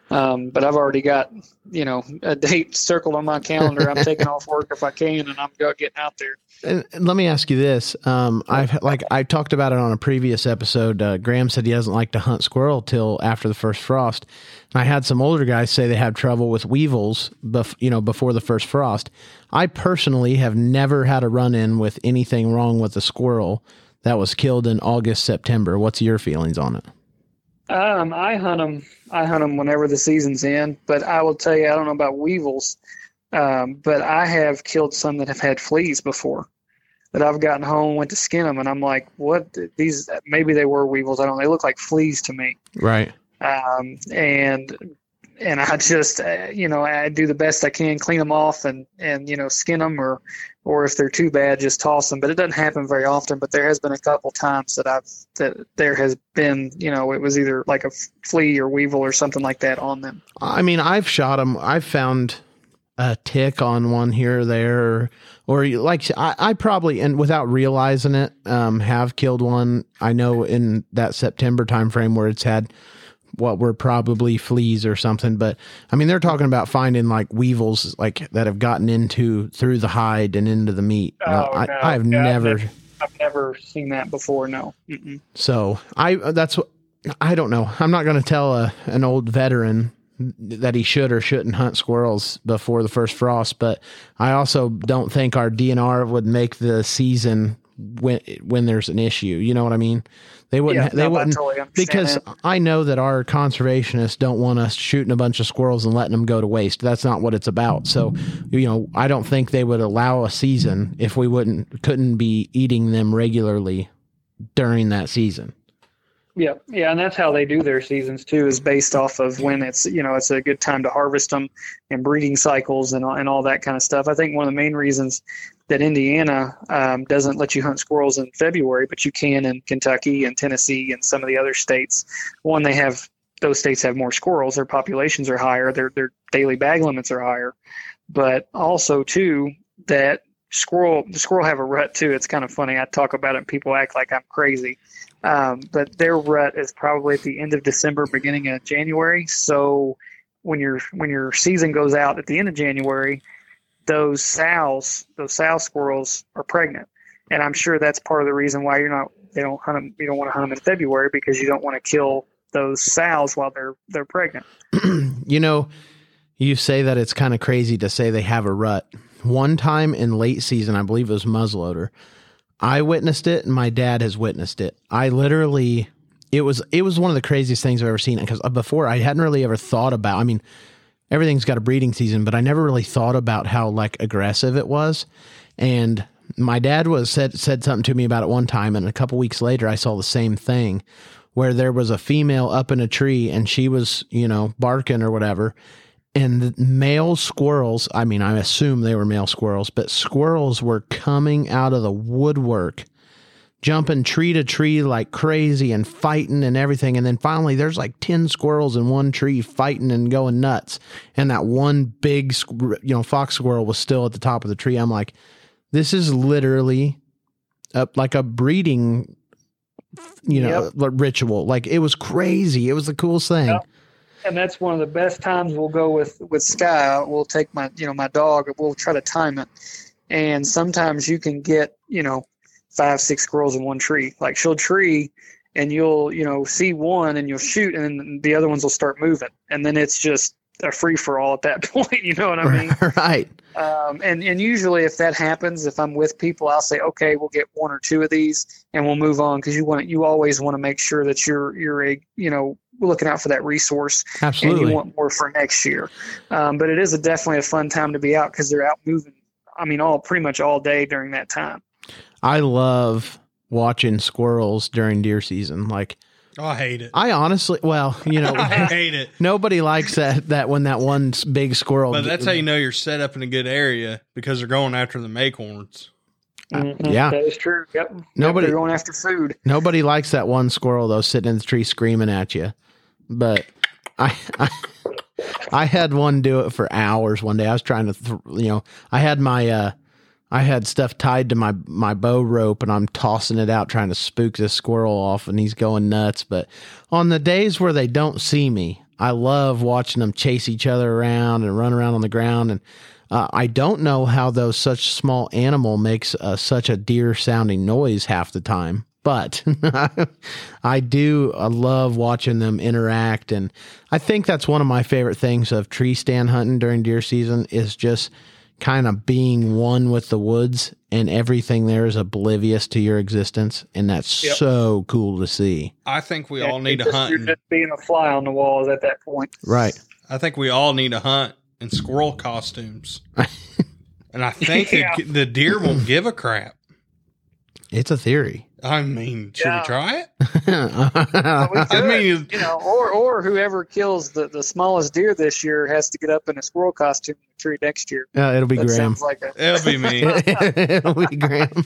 Um, but I've already got, you know, a date circled on my calendar. I'm taking off work if I can, and I'm getting out there. And, and let me ask you this. Um, I've like, I talked about it on a previous episode. Uh, Graham said he doesn't like to hunt squirrel till after the first frost. And I had some older guys say they have trouble with weevils, bef- you know, before the first frost. I personally have never had a run in with anything wrong with a squirrel that was killed in August, September. What's your feelings on it? Um, I hunt them. I hunt them whenever the season's in, but I will tell you, I don't know about weevils, um, but I have killed some that have had fleas before that I've gotten home, went to skin them. And I'm like, what these, maybe they were weevils. I don't, they look like fleas to me. Right. Um, and, and I just, uh, you know, I do the best I can, clean them off and, and, you know, skin them or, or if they're too bad, just toss them. But it doesn't happen very often. But there has been a couple times that I've that there has been, you know, it was either like a flea or weevil or something like that on them. I mean, I've shot them. I've found a tick on one here or there, or, or like I, I probably, and without realizing it, um, have killed one. I know in that September timeframe where it's had what were probably fleas or something, but I mean, they're talking about finding like weevils like that have gotten into through the hide and into the meat. Oh, uh, I, no. I've yeah, never, I've, I've never seen that before. No. Mm-mm. So I, that's what, I don't know. I'm not going to tell a, an old veteran that he should or shouldn't hunt squirrels before the first frost. But I also don't think our D N R would make the season when, when there's an issue, you know what I mean? They wouldn't, yeah, they no, wouldn't, I totally because it. I know that our conservationists don't want us shooting a bunch of squirrels and letting them go to waste. That's not what it's about. So, you know, I don't think they would allow a season if we wouldn't, couldn't be eating them regularly during that season. Yeah. Yeah. And that's how they do their seasons too, is based off of when it's, you know, it's a good time to harvest them and breeding cycles and, and all that kind of stuff. I think one of the main reasons that Indiana um, doesn't let you hunt squirrels in February, but you can in Kentucky and Tennessee and some of the other states. One, they have those states have more squirrels. Their populations are higher. Their their daily bag limits are higher. But also, too, that squirrel the squirrel have a rut, too. It's kind of funny. I talk about it and people act like I'm crazy. Um, but their rut is probably at the end of December, beginning of January. So when your when your season goes out at the end of January, those sows, those sow squirrels are pregnant. And I'm sure that's part of the reason why you're not, they don't hunt them. You don't want to hunt them in February because you don't want to kill those sows while they're, they're pregnant. You know, you say that it's kind of crazy to say they have a rut. One time in late season, I believe it was muzzleloader. I witnessed it and my dad has witnessed it. I literally, it was, it was one of the craziest things I've ever seen because before I hadn't really ever thought about, I mean, everything's got a breeding season, but I never really thought about how like aggressive it was. And my dad was said, said something to me about it one time. And a couple weeks later, I saw the same thing where there was a female up in a tree and she was, you know, barking or whatever. And the male squirrels, I mean, I assume they were male squirrels, but squirrels were coming out of the woodwork, jumping tree to tree like crazy and fighting and everything. And then finally there's like ten squirrels in one tree fighting and going nuts. And that one big, you know, fox squirrel was still at the top of the tree. I'm like, this is literally a, like a breeding, you know, yep. ritual. Like it was crazy. It was the coolest thing. Yep. And that's one of the best times we'll go with, with Sky. We'll take my, you know, my dog, we'll try to time it. And sometimes you can get, you know, five, six squirrels in one tree. Like she'll tree and you'll, you know, see one and you'll shoot and then the other ones will start moving. And then it's just a free for all at that point. You know what I mean? Right. Um, and, and usually if that happens, if I'm with people, I'll say, okay, we'll get one or two of these and we'll move on. Cause you want you always want to make sure that you're, you're a, you know, looking out for that resource. Absolutely. And you want more for next year. Um, but it is a definitely a fun time to be out cause they're out moving. I mean, all pretty much all day during that time. I love watching squirrels during deer season. Like Oh, I hate it. I honestly, well, you know, I hate it. Nobody likes that, that when that one big squirrel. But that's how you know you're set up in a good area, because they're going after the acorns. Uh, mm-hmm. Yeah, that is true. Yep. Nobody, yep, they're going after food. Nobody likes that one squirrel though, sitting in the tree screaming at you. But I, I, I had one do it for hours one day. I was trying to, th- you know, I had my, uh, I had stuff tied to my, my bow rope, and I'm tossing it out trying to spook this squirrel off, and he's going nuts. But on the days where they don't see me, I love watching them chase each other around and run around on the ground. And uh, I don't know how though such small animal makes uh, such a deer sounding noise half the time. But I do I love watching them interact. And I think that's one of my favorite things of tree stand hunting during deer season is just kind of being one with the woods, and everything there is oblivious to your existence. And that's yep. so cool to see. I think we yeah, all need to hunt. You're just being a fly on the wall at that point. Right. I think we all need to hunt in squirrel costumes. And I think yeah. the, the deer won't give a crap. It's a theory. I mean, should yeah. we try it? Well, we I mean, you know, or or whoever kills the, the smallest deer this year has to get up in a squirrel costume in the tree next year. Uh, it'll be that Graham. Like a- it'll be me. It'll be Graham.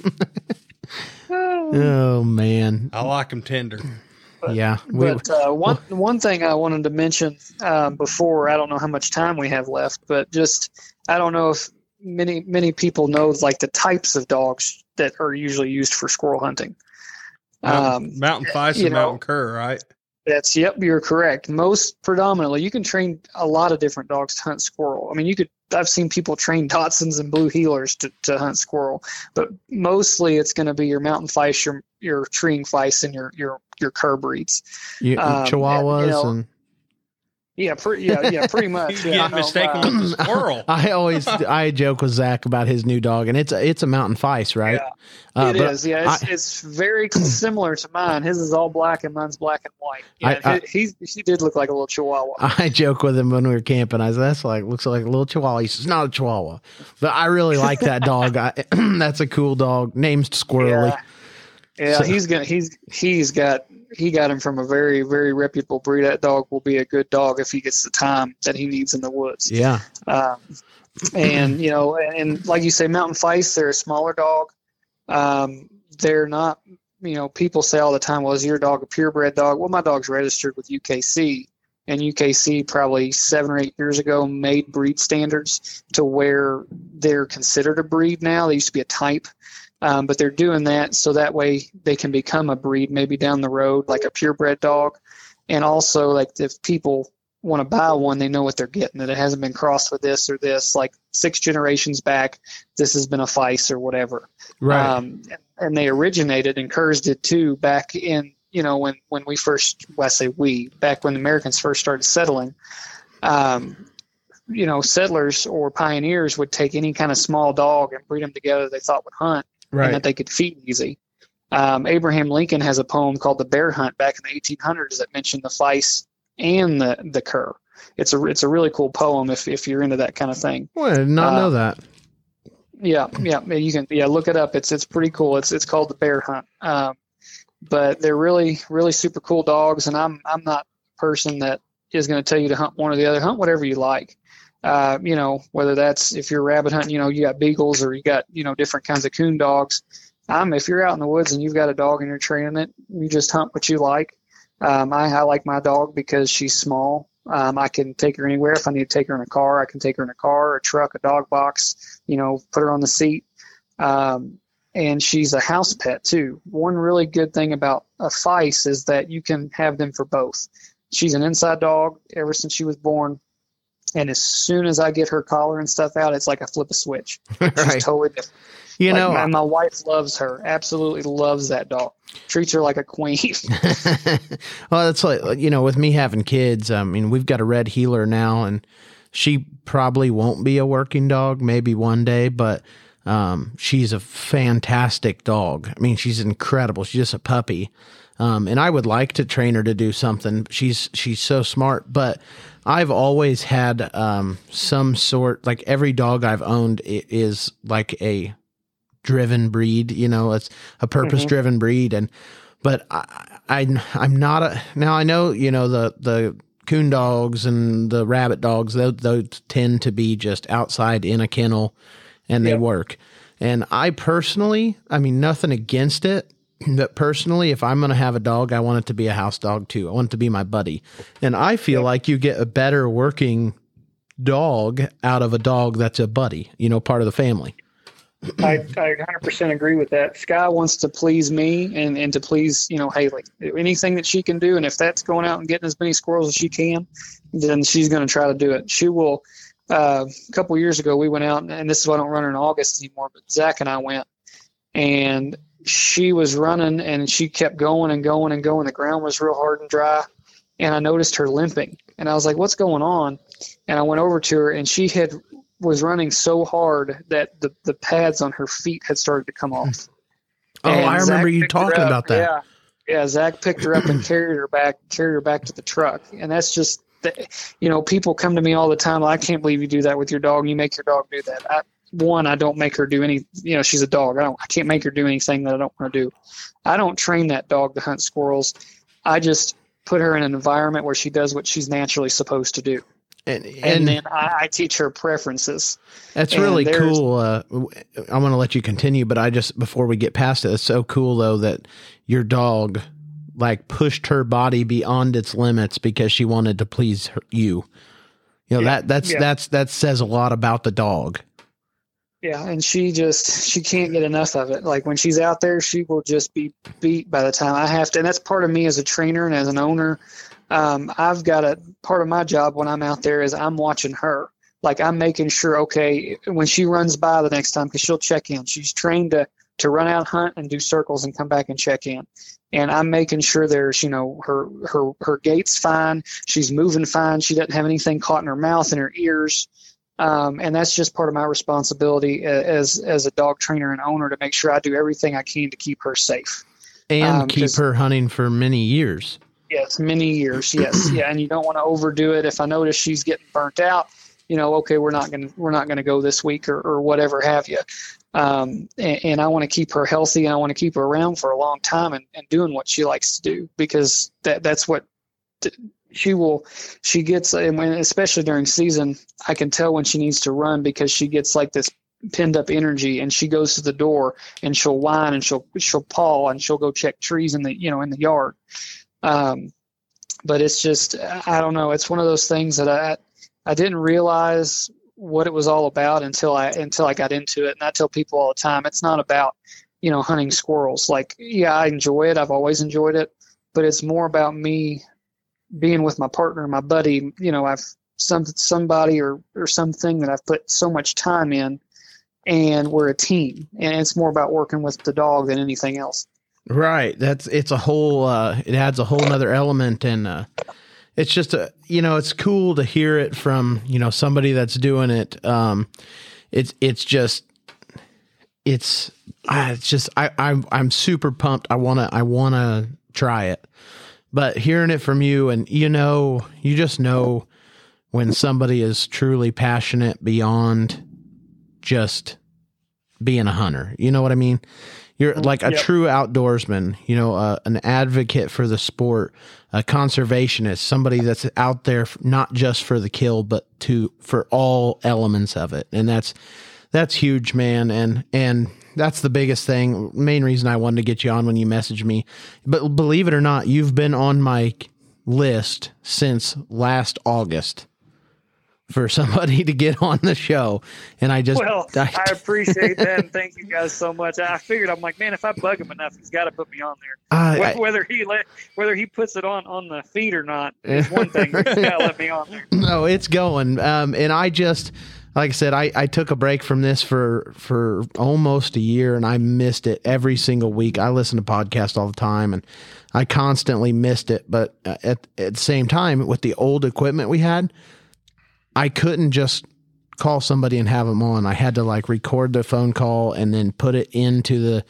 Oh man, I like them tender. But, yeah. We, but uh, one one thing I wanted to mention um, before, I don't know how much time we have left, but just I don't know if many many people know like the types of dogs that are usually used for squirrel hunting. Um, mountain feist and know, mountain cur, right? That's, yep, you're correct. Most predominantly, you can train a lot of different dogs to hunt squirrel. I mean, you could, I've seen people train Dotsons and blue heelers to, to hunt squirrel, but mostly it's going to be your mountain feist, your, your treeing feist, and your, your, your cur breeds. You, um, Chihuahuas and, you know, and- Yeah, pretty, yeah, yeah, pretty much. Yeah, get mistaken um, with the squirrel. I always, I joke with Zach about his new dog, and it's a, it's a mountain feist, right? Yeah, uh, it is. Yeah, it's, I, it's very similar to mine. His is all black, and mine's black and white. Yeah, I, I, he he did look like a little Chihuahua. I joke with him when we were camping. I said, "That's like looks like a little Chihuahua." He says, "Not a Chihuahua," but I really like that dog. I, that's a cool dog. Name's Squirrely. Yeah. Yeah, so, he's got he's he's got he got him from a very very reputable breed. That dog will be a good dog if he gets the time that he needs in the woods. Yeah, um, and you know, and like you say, mountain feist, they're a smaller dog. Um, they're not, you know, people say all the time, "Well, is your dog a purebred dog?" Well, my dog's registered with U K C, and U K C probably seven or eight years ago made breed standards to where they're considered a breed now. They used to be a type. Um, but they're doing that so that way they can become a breed maybe down the road, like a purebred dog. And also, like, if people want to buy one, they know what they're getting, that it hasn't been crossed with this or this. Like six generations back, this has been a feist or whatever. Right. Um, and they originated, and curs did too, back in, you know, when, when we first, well, I say we, back when the Americans first started settling. Um you know, settlers or pioneers would take any kind of small dog and breed them together they thought would hunt. Right. And that they could feed easy. Um, Abraham Lincoln has a poem called "The Bear Hunt" back in the eighteen hundreds that mentioned the feist and the, the cur. It's a it's a really cool poem if if you're into that kind of thing. Well, I did not uh, know that. Yeah, yeah, you can yeah look it up. It's it's pretty cool. It's it's called "The Bear Hunt." Um, but they're really really super cool dogs, and I'm I'm not a person that is going to tell you to hunt one or the other. Hunt whatever you like. Uh, you know, whether that's if you're rabbit hunting, you know, you got beagles or you got, you know, different kinds of coon dogs. Um, if you're out in the woods and you've got a dog and you're training it, you just hunt what you like. Um, I, I like my dog because she's small. Um, I can take her anywhere. If I need to take her in a car, I can take her in a car, a truck, a dog box, you know, put her on the seat. Um, and she's a house pet too. One really good thing about a feist is that you can have them for both. She's an inside dog ever since she was born. And as soon as I get her collar and stuff out, it's like I flip a switch. She's right. totally different. You like know, my, my wife loves her. Absolutely loves that dog. Treats her like a queen. Well, that's like, you know, with me having kids, I mean, we've got a red heeler now, and she probably won't be a working dog, maybe one day, but um, she's a fantastic dog. I mean, she's incredible. She's just a puppy. Um, and I would like to train her to do something. She's she's so smart, but I've always had um, some sort, like every dog I've owned is like a driven breed, you know, it's a purpose-driven mm-hmm. breed. And But I, I I'm not a now I know you know the the coon dogs and the rabbit dogs, those, those tend to be just outside in a kennel, and they yep. work. And I personally, I mean, nothing against it, but personally, if I'm going to have a dog, I want it to be a house dog too. I want it to be my buddy. And I feel yep. like you get a better working dog out of a dog that's a buddy, you know, part of the family. I, I one hundred percent agree with that. Sky wants to please me and, and to please, you know, Haley. Anything that she can do, and if that's going out and getting as many squirrels as she can, then she's going to try to do it. She will. Uh, a couple years ago, we went out, and this is why I don't run her in August anymore, but Zach and I went, and she was running, and she kept going and going and going. The ground was real hard and dry, and I noticed her limping, and I was like, what's going on? And I went over to her, and she had – was running so hard that the, the pads on her feet had started to come off. Oh, and I remember Zach you talking about that. Yeah. Yeah. Zach picked her up and carried her back, carried her back to the truck. And that's just, the, you know, people come to me all the time. I can't believe you do that with your dog. You make your dog do that. I, one, I don't make her do any, you know, she's a dog. I don't, I can't make her do anything that I don't want to do. I don't train that dog to hunt squirrels. I just put her in an environment where she does what she's naturally supposed to do. And, and, and then I, I teach her preferences. That's and really cool. Uh, I want to let you continue, but I just, before we get past it, it's so cool though that your dog like pushed her body beyond its limits because she wanted to please her, you. You know, yeah, that, that's, yeah. that's, that says a lot about the dog. Yeah. And she just, she can't get enough of it. Like when she's out there, she will just be beat by the time I have to. And that's part of me as a trainer and as an owner. Um, I've got a part of my job when I'm out there is I'm watching her. Like I'm making sure, okay, when she runs by the next time, because she'll check in. She's trained to, to run out, hunt, and do circles and come back and check in. And I'm making sure there's, you know, her, her, her gait's fine. She's moving fine. She doesn't have anything caught in her mouth and her ears. Um, and that's just part of my responsibility as, as a dog trainer and owner to make sure I do everything I can to keep her safe. And um, keep her hunting for many years. Yes, many years. Yes, yeah, and you don't want to overdo it. If I notice she's getting burnt out, you know, okay, we're not going we're not going to go this week or, or whatever have you. Um, and, and I want to keep her healthy, and I want to keep her around for a long time and, and doing what she likes to do, because that that's what she will. She gets, and when, especially during season, I can tell when she needs to run because she gets like this pinned up energy, and she goes to the door and she'll whine and she'll she'll paw and she'll go check trees in the you know in the yard. Um, but it's just, I don't know. It's one of those things that I, I didn't realize what it was all about until I, until I got into it. And I tell people all the time, it's not about, you know, hunting squirrels. Like, yeah, I enjoy it. I've always enjoyed it, but it's more about me being with my partner, my buddy. You know, I've some, somebody or, or something that I've put so much time in, and we're a team, and it's more about working with the dog than anything else. Right. That's, it's a whole, uh, it adds a whole nother element. And, uh, it's just, a, you know, it's cool to hear it from, you know, somebody that's doing it. Um, it's, it's just, it's, I, it's just, I, I'm, I'm super pumped. I want to, I want to try it, but hearing it from you, and, you know, you just know when somebody is truly passionate beyond just being a hunter, you know what I mean? You're like a yep. true outdoorsman, you know, uh, an advocate for the sport, a conservationist, somebody that's out there not just for the kill, but to for all elements of it. And that's that's huge, man. And and that's the biggest thing. Main reason I wanted to get you on when you messaged me. But believe it or not, you've been on my list since last August for somebody to get on the show. And I just, well, I, I appreciate that. And thank you guys so much. I figured, I'm like, man, if I bug him enough, he's got to put me on there. Uh, whether, I, whether he let, whether he puts it on, on the feed or not, is one thing. He's got to let me on there. No, it's going. Um, and I just, like I said, I, I took a break from this for, for almost a year, and I missed it every single week. I listen to podcasts all the time, and I constantly missed it. But at, at the same time, with the old equipment we had, I couldn't just call somebody and have them on. I had to like record the phone call and then put it into the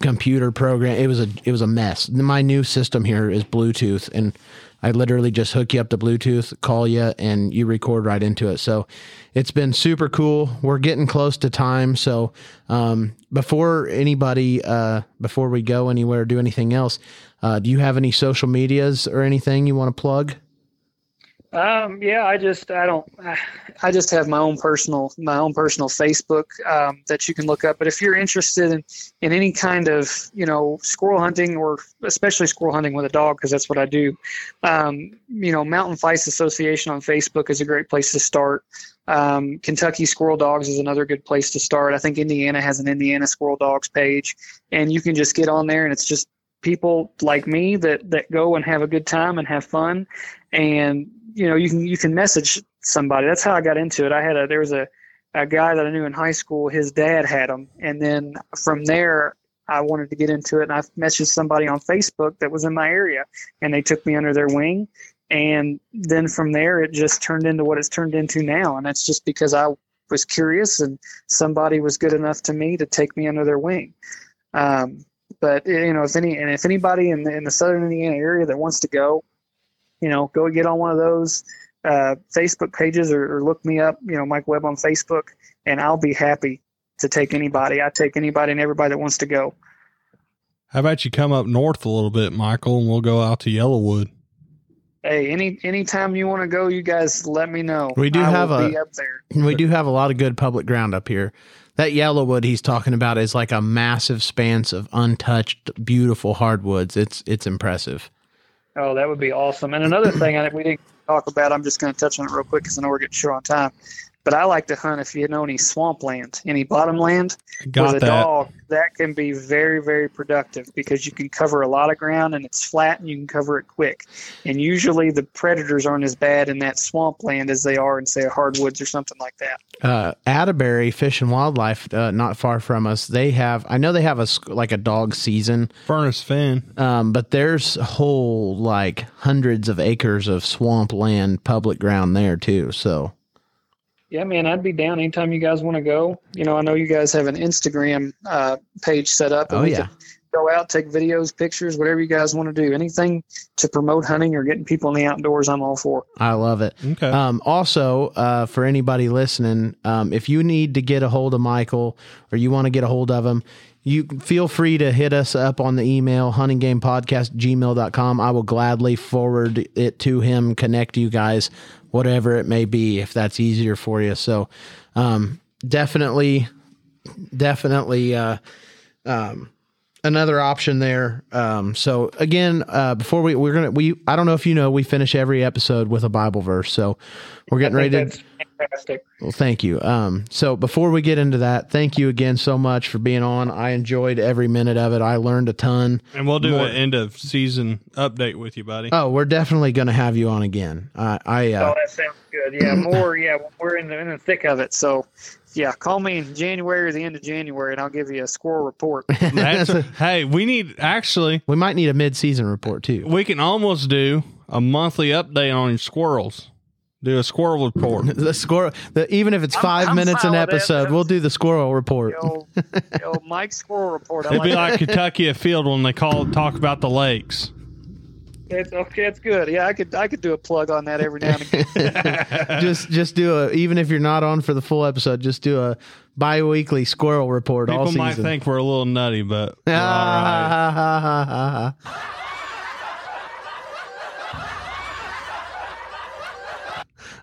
computer program. It was a, it was a mess. My new system here is Bluetooth, and I literally just hook you up to Bluetooth, call you, and you record right into it. So it's been super cool. We're getting close to time. So um, before anybody, uh, before we go anywhere or do anything else, uh, do you have any social medias or anything you want to plug? Um, yeah, I just, I don't, I just have my own personal, my own personal Facebook, um, that you can look up. But if you're interested in, in any kind of, you know, squirrel hunting, or especially squirrel hunting with a dog, cause that's what I do. Um, you know, Mountain Feist Association on Facebook is a great place to start. Um, Kentucky Squirrel Dogs is another good place to start. I think Indiana has an Indiana Squirrel Dogs page, and you can just get on there, and it's just people like me that, that go and have a good time and have fun. And, you know, you can, you can message somebody. That's how I got into it. I had a, there was a, a guy that I knew in high school, his dad had them. And then from there, I wanted to get into it. And I messaged somebody on Facebook that was in my area, and they took me under their wing. And then from there, it just turned into what it's turned into now. And that's just because I was curious, and somebody was good enough to me to take me under their wing. Um, but you know, if any, and if anybody in the, in the Southern Indiana area that wants to go, you know, go get on one of those uh, Facebook pages, or, or look me up, you know, Mike Webb on Facebook, and I'll be happy to take anybody. I take anybody and everybody that wants to go. How about you come up north a little bit, Michael, and we'll go out to Yellowwood. Hey, any, anytime you want to go, you guys let me know. We do I have a, up there. We do have a lot of good public ground up here. That Yellowwood he's talking about is like a massive spans of untouched, beautiful hardwoods. It's, it's impressive. Oh, that would be awesome. And another thing I we didn't talk about, I'm just going to touch on it real quick because I know we're getting short on time, but I like to hunt if you know any swampland, any bottomland with a dog. That can be very, very productive because you can cover a lot of ground, and it's flat, and you can cover it quick. And usually the predators aren't as bad in that swampland as they are in, say, hardwoods or something like that. Uh, Atterbury Fish and Wildlife, uh, not far from us, they have, I know they have a, like a dog season. Furnace Fin. Um, but there's whole, like, hundreds of acres of swampland public ground there, too, so... Yeah, man, I'd be down anytime you guys want to go. You know, I know you guys have an Instagram uh, page set up. Oh, yeah. Go out, take videos, pictures, whatever you guys want to do. Anything to promote hunting or getting people in the outdoors, I'm all for. I love it. Okay. Um, also, uh, for anybody listening, um, if you need to get a hold of Michael or you want to get a hold of him, you feel free to hit us up on the email, hunting game podcast at gmail dot com. I will gladly forward it to him, connect you guys, whatever it may be, if that's easier for you. So, um, definitely, definitely, uh, um, another option there. Um, so again, uh, before we, we're going to, we, I don't know if you know, we finish every episode with a Bible verse, so we're getting ready to, fantastic. Well, thank you. Um, so before we get into that, thank you again so much for being on. I enjoyed every minute of it. I learned a ton. And we'll do more. An end of season update with you, buddy. Oh, we're definitely going to have you on again. Uh, I, uh, oh, that sounds good. Yeah. More. Yeah. We're in the, in the thick of it. So, yeah, call me in January or the end of January, and I'll give you a squirrel report. That's a, hey, we need actually. We might need a mid-season report, too. We can almost do a monthly update on your squirrels. Do a squirrel report. the squirrel, the, even if it's I'm, five I'm minutes an episode, that. We'll do the squirrel report. Yo, yo Mike's squirrel report. It'd like be like Kentucky a field when they call talk about the lakes. It's okay. It's good. Yeah, I could I could do a plug on that every now and again. just just do a even if you're not on for the full episode, just do a bi-weekly squirrel report. People all season. Might think we're a little nutty, but we're all right.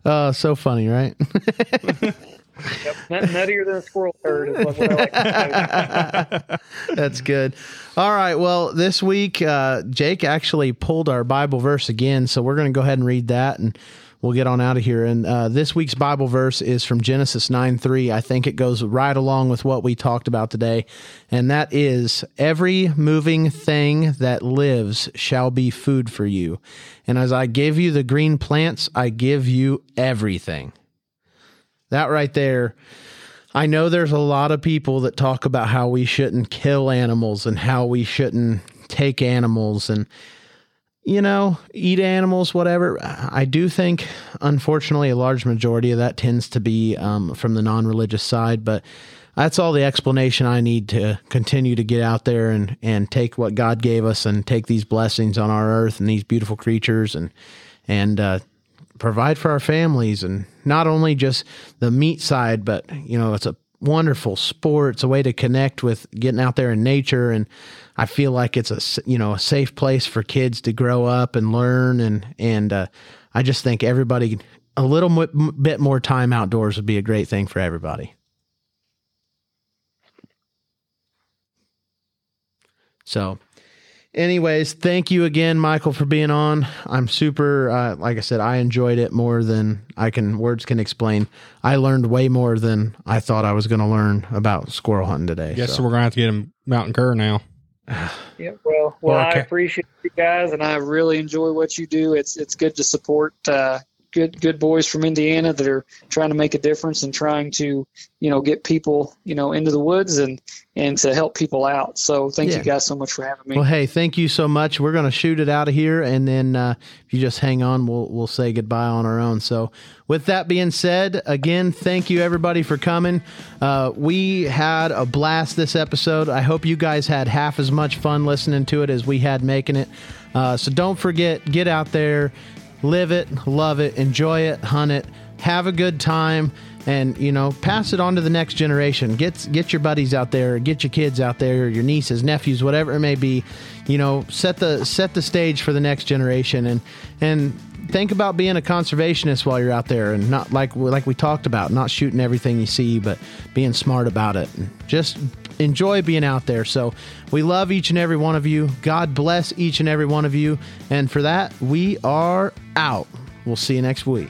Uh, so funny, right? Yep, nuttier than a squirrel turd is what I like to say. That's good. All right. Well, this week, uh, Jake actually pulled our Bible verse again, so we're going to go ahead and read that, and we'll get on out of here. And uh, this week's Bible verse is from Genesis nine three. I think it goes right along with what we talked about today, and that is, every moving thing that lives shall be food for you. And as I give you the green plants, I give you everything. That right there, I know there's a lot of people that talk about how we shouldn't kill animals and how we shouldn't take animals. And you know, eat animals, whatever. I do think, unfortunately, a large majority of that tends to be um, from the non-religious side, but that's all the explanation I need to continue to get out there and, and take what God gave us and take these blessings on our earth and these beautiful creatures and, and, uh, provide for our families, and not only just the meat side, but, you know, it's a wonderful sport. It's a way to connect with getting out there in nature. And I feel like it's a, you know, a safe place for kids to grow up and learn. And, and, uh, I just think everybody, a little m- bit more time outdoors would be a great thing for everybody. So anyways, thank you again, Michael, for being on. I'm super, uh, like I said, I enjoyed it more than I can, words can explain. I learned way more than I thought I was going to learn about squirrel hunting today. Yes, so. so we're going to have to get a mountain cur now. yeah, well, well, I appreciate you guys, and I really enjoy what you do. It's it's good to support uh, good good boys from Indiana that are trying to make a difference and trying to, you know, get people, you know, into the woods and and to help people out. So thank yeah. you guys so much for having me. Well, hey, thank you so much. We're going to shoot it out of here. And then uh, if you just hang on, we'll, we'll say goodbye on our own. So with that being said, again, thank you everybody for coming. Uh, we had a blast this episode. I hope you guys had half as much fun listening to it as we had making it. Uh, so don't forget, get out there, live it, love it, enjoy it, hunt it, have a good time. And, you know, pass it on to the next generation. Get get your buddies out there. Get your kids out there, your nieces, nephews, whatever it may be. You know, set the set the stage for the next generation. And and think about being a conservationist while you're out there. And not like, like we talked about, not shooting everything you see, but being smart about it. And just enjoy being out there. So we love each and every one of you. God bless each and every one of you. And for that, we are out. We'll see you next week.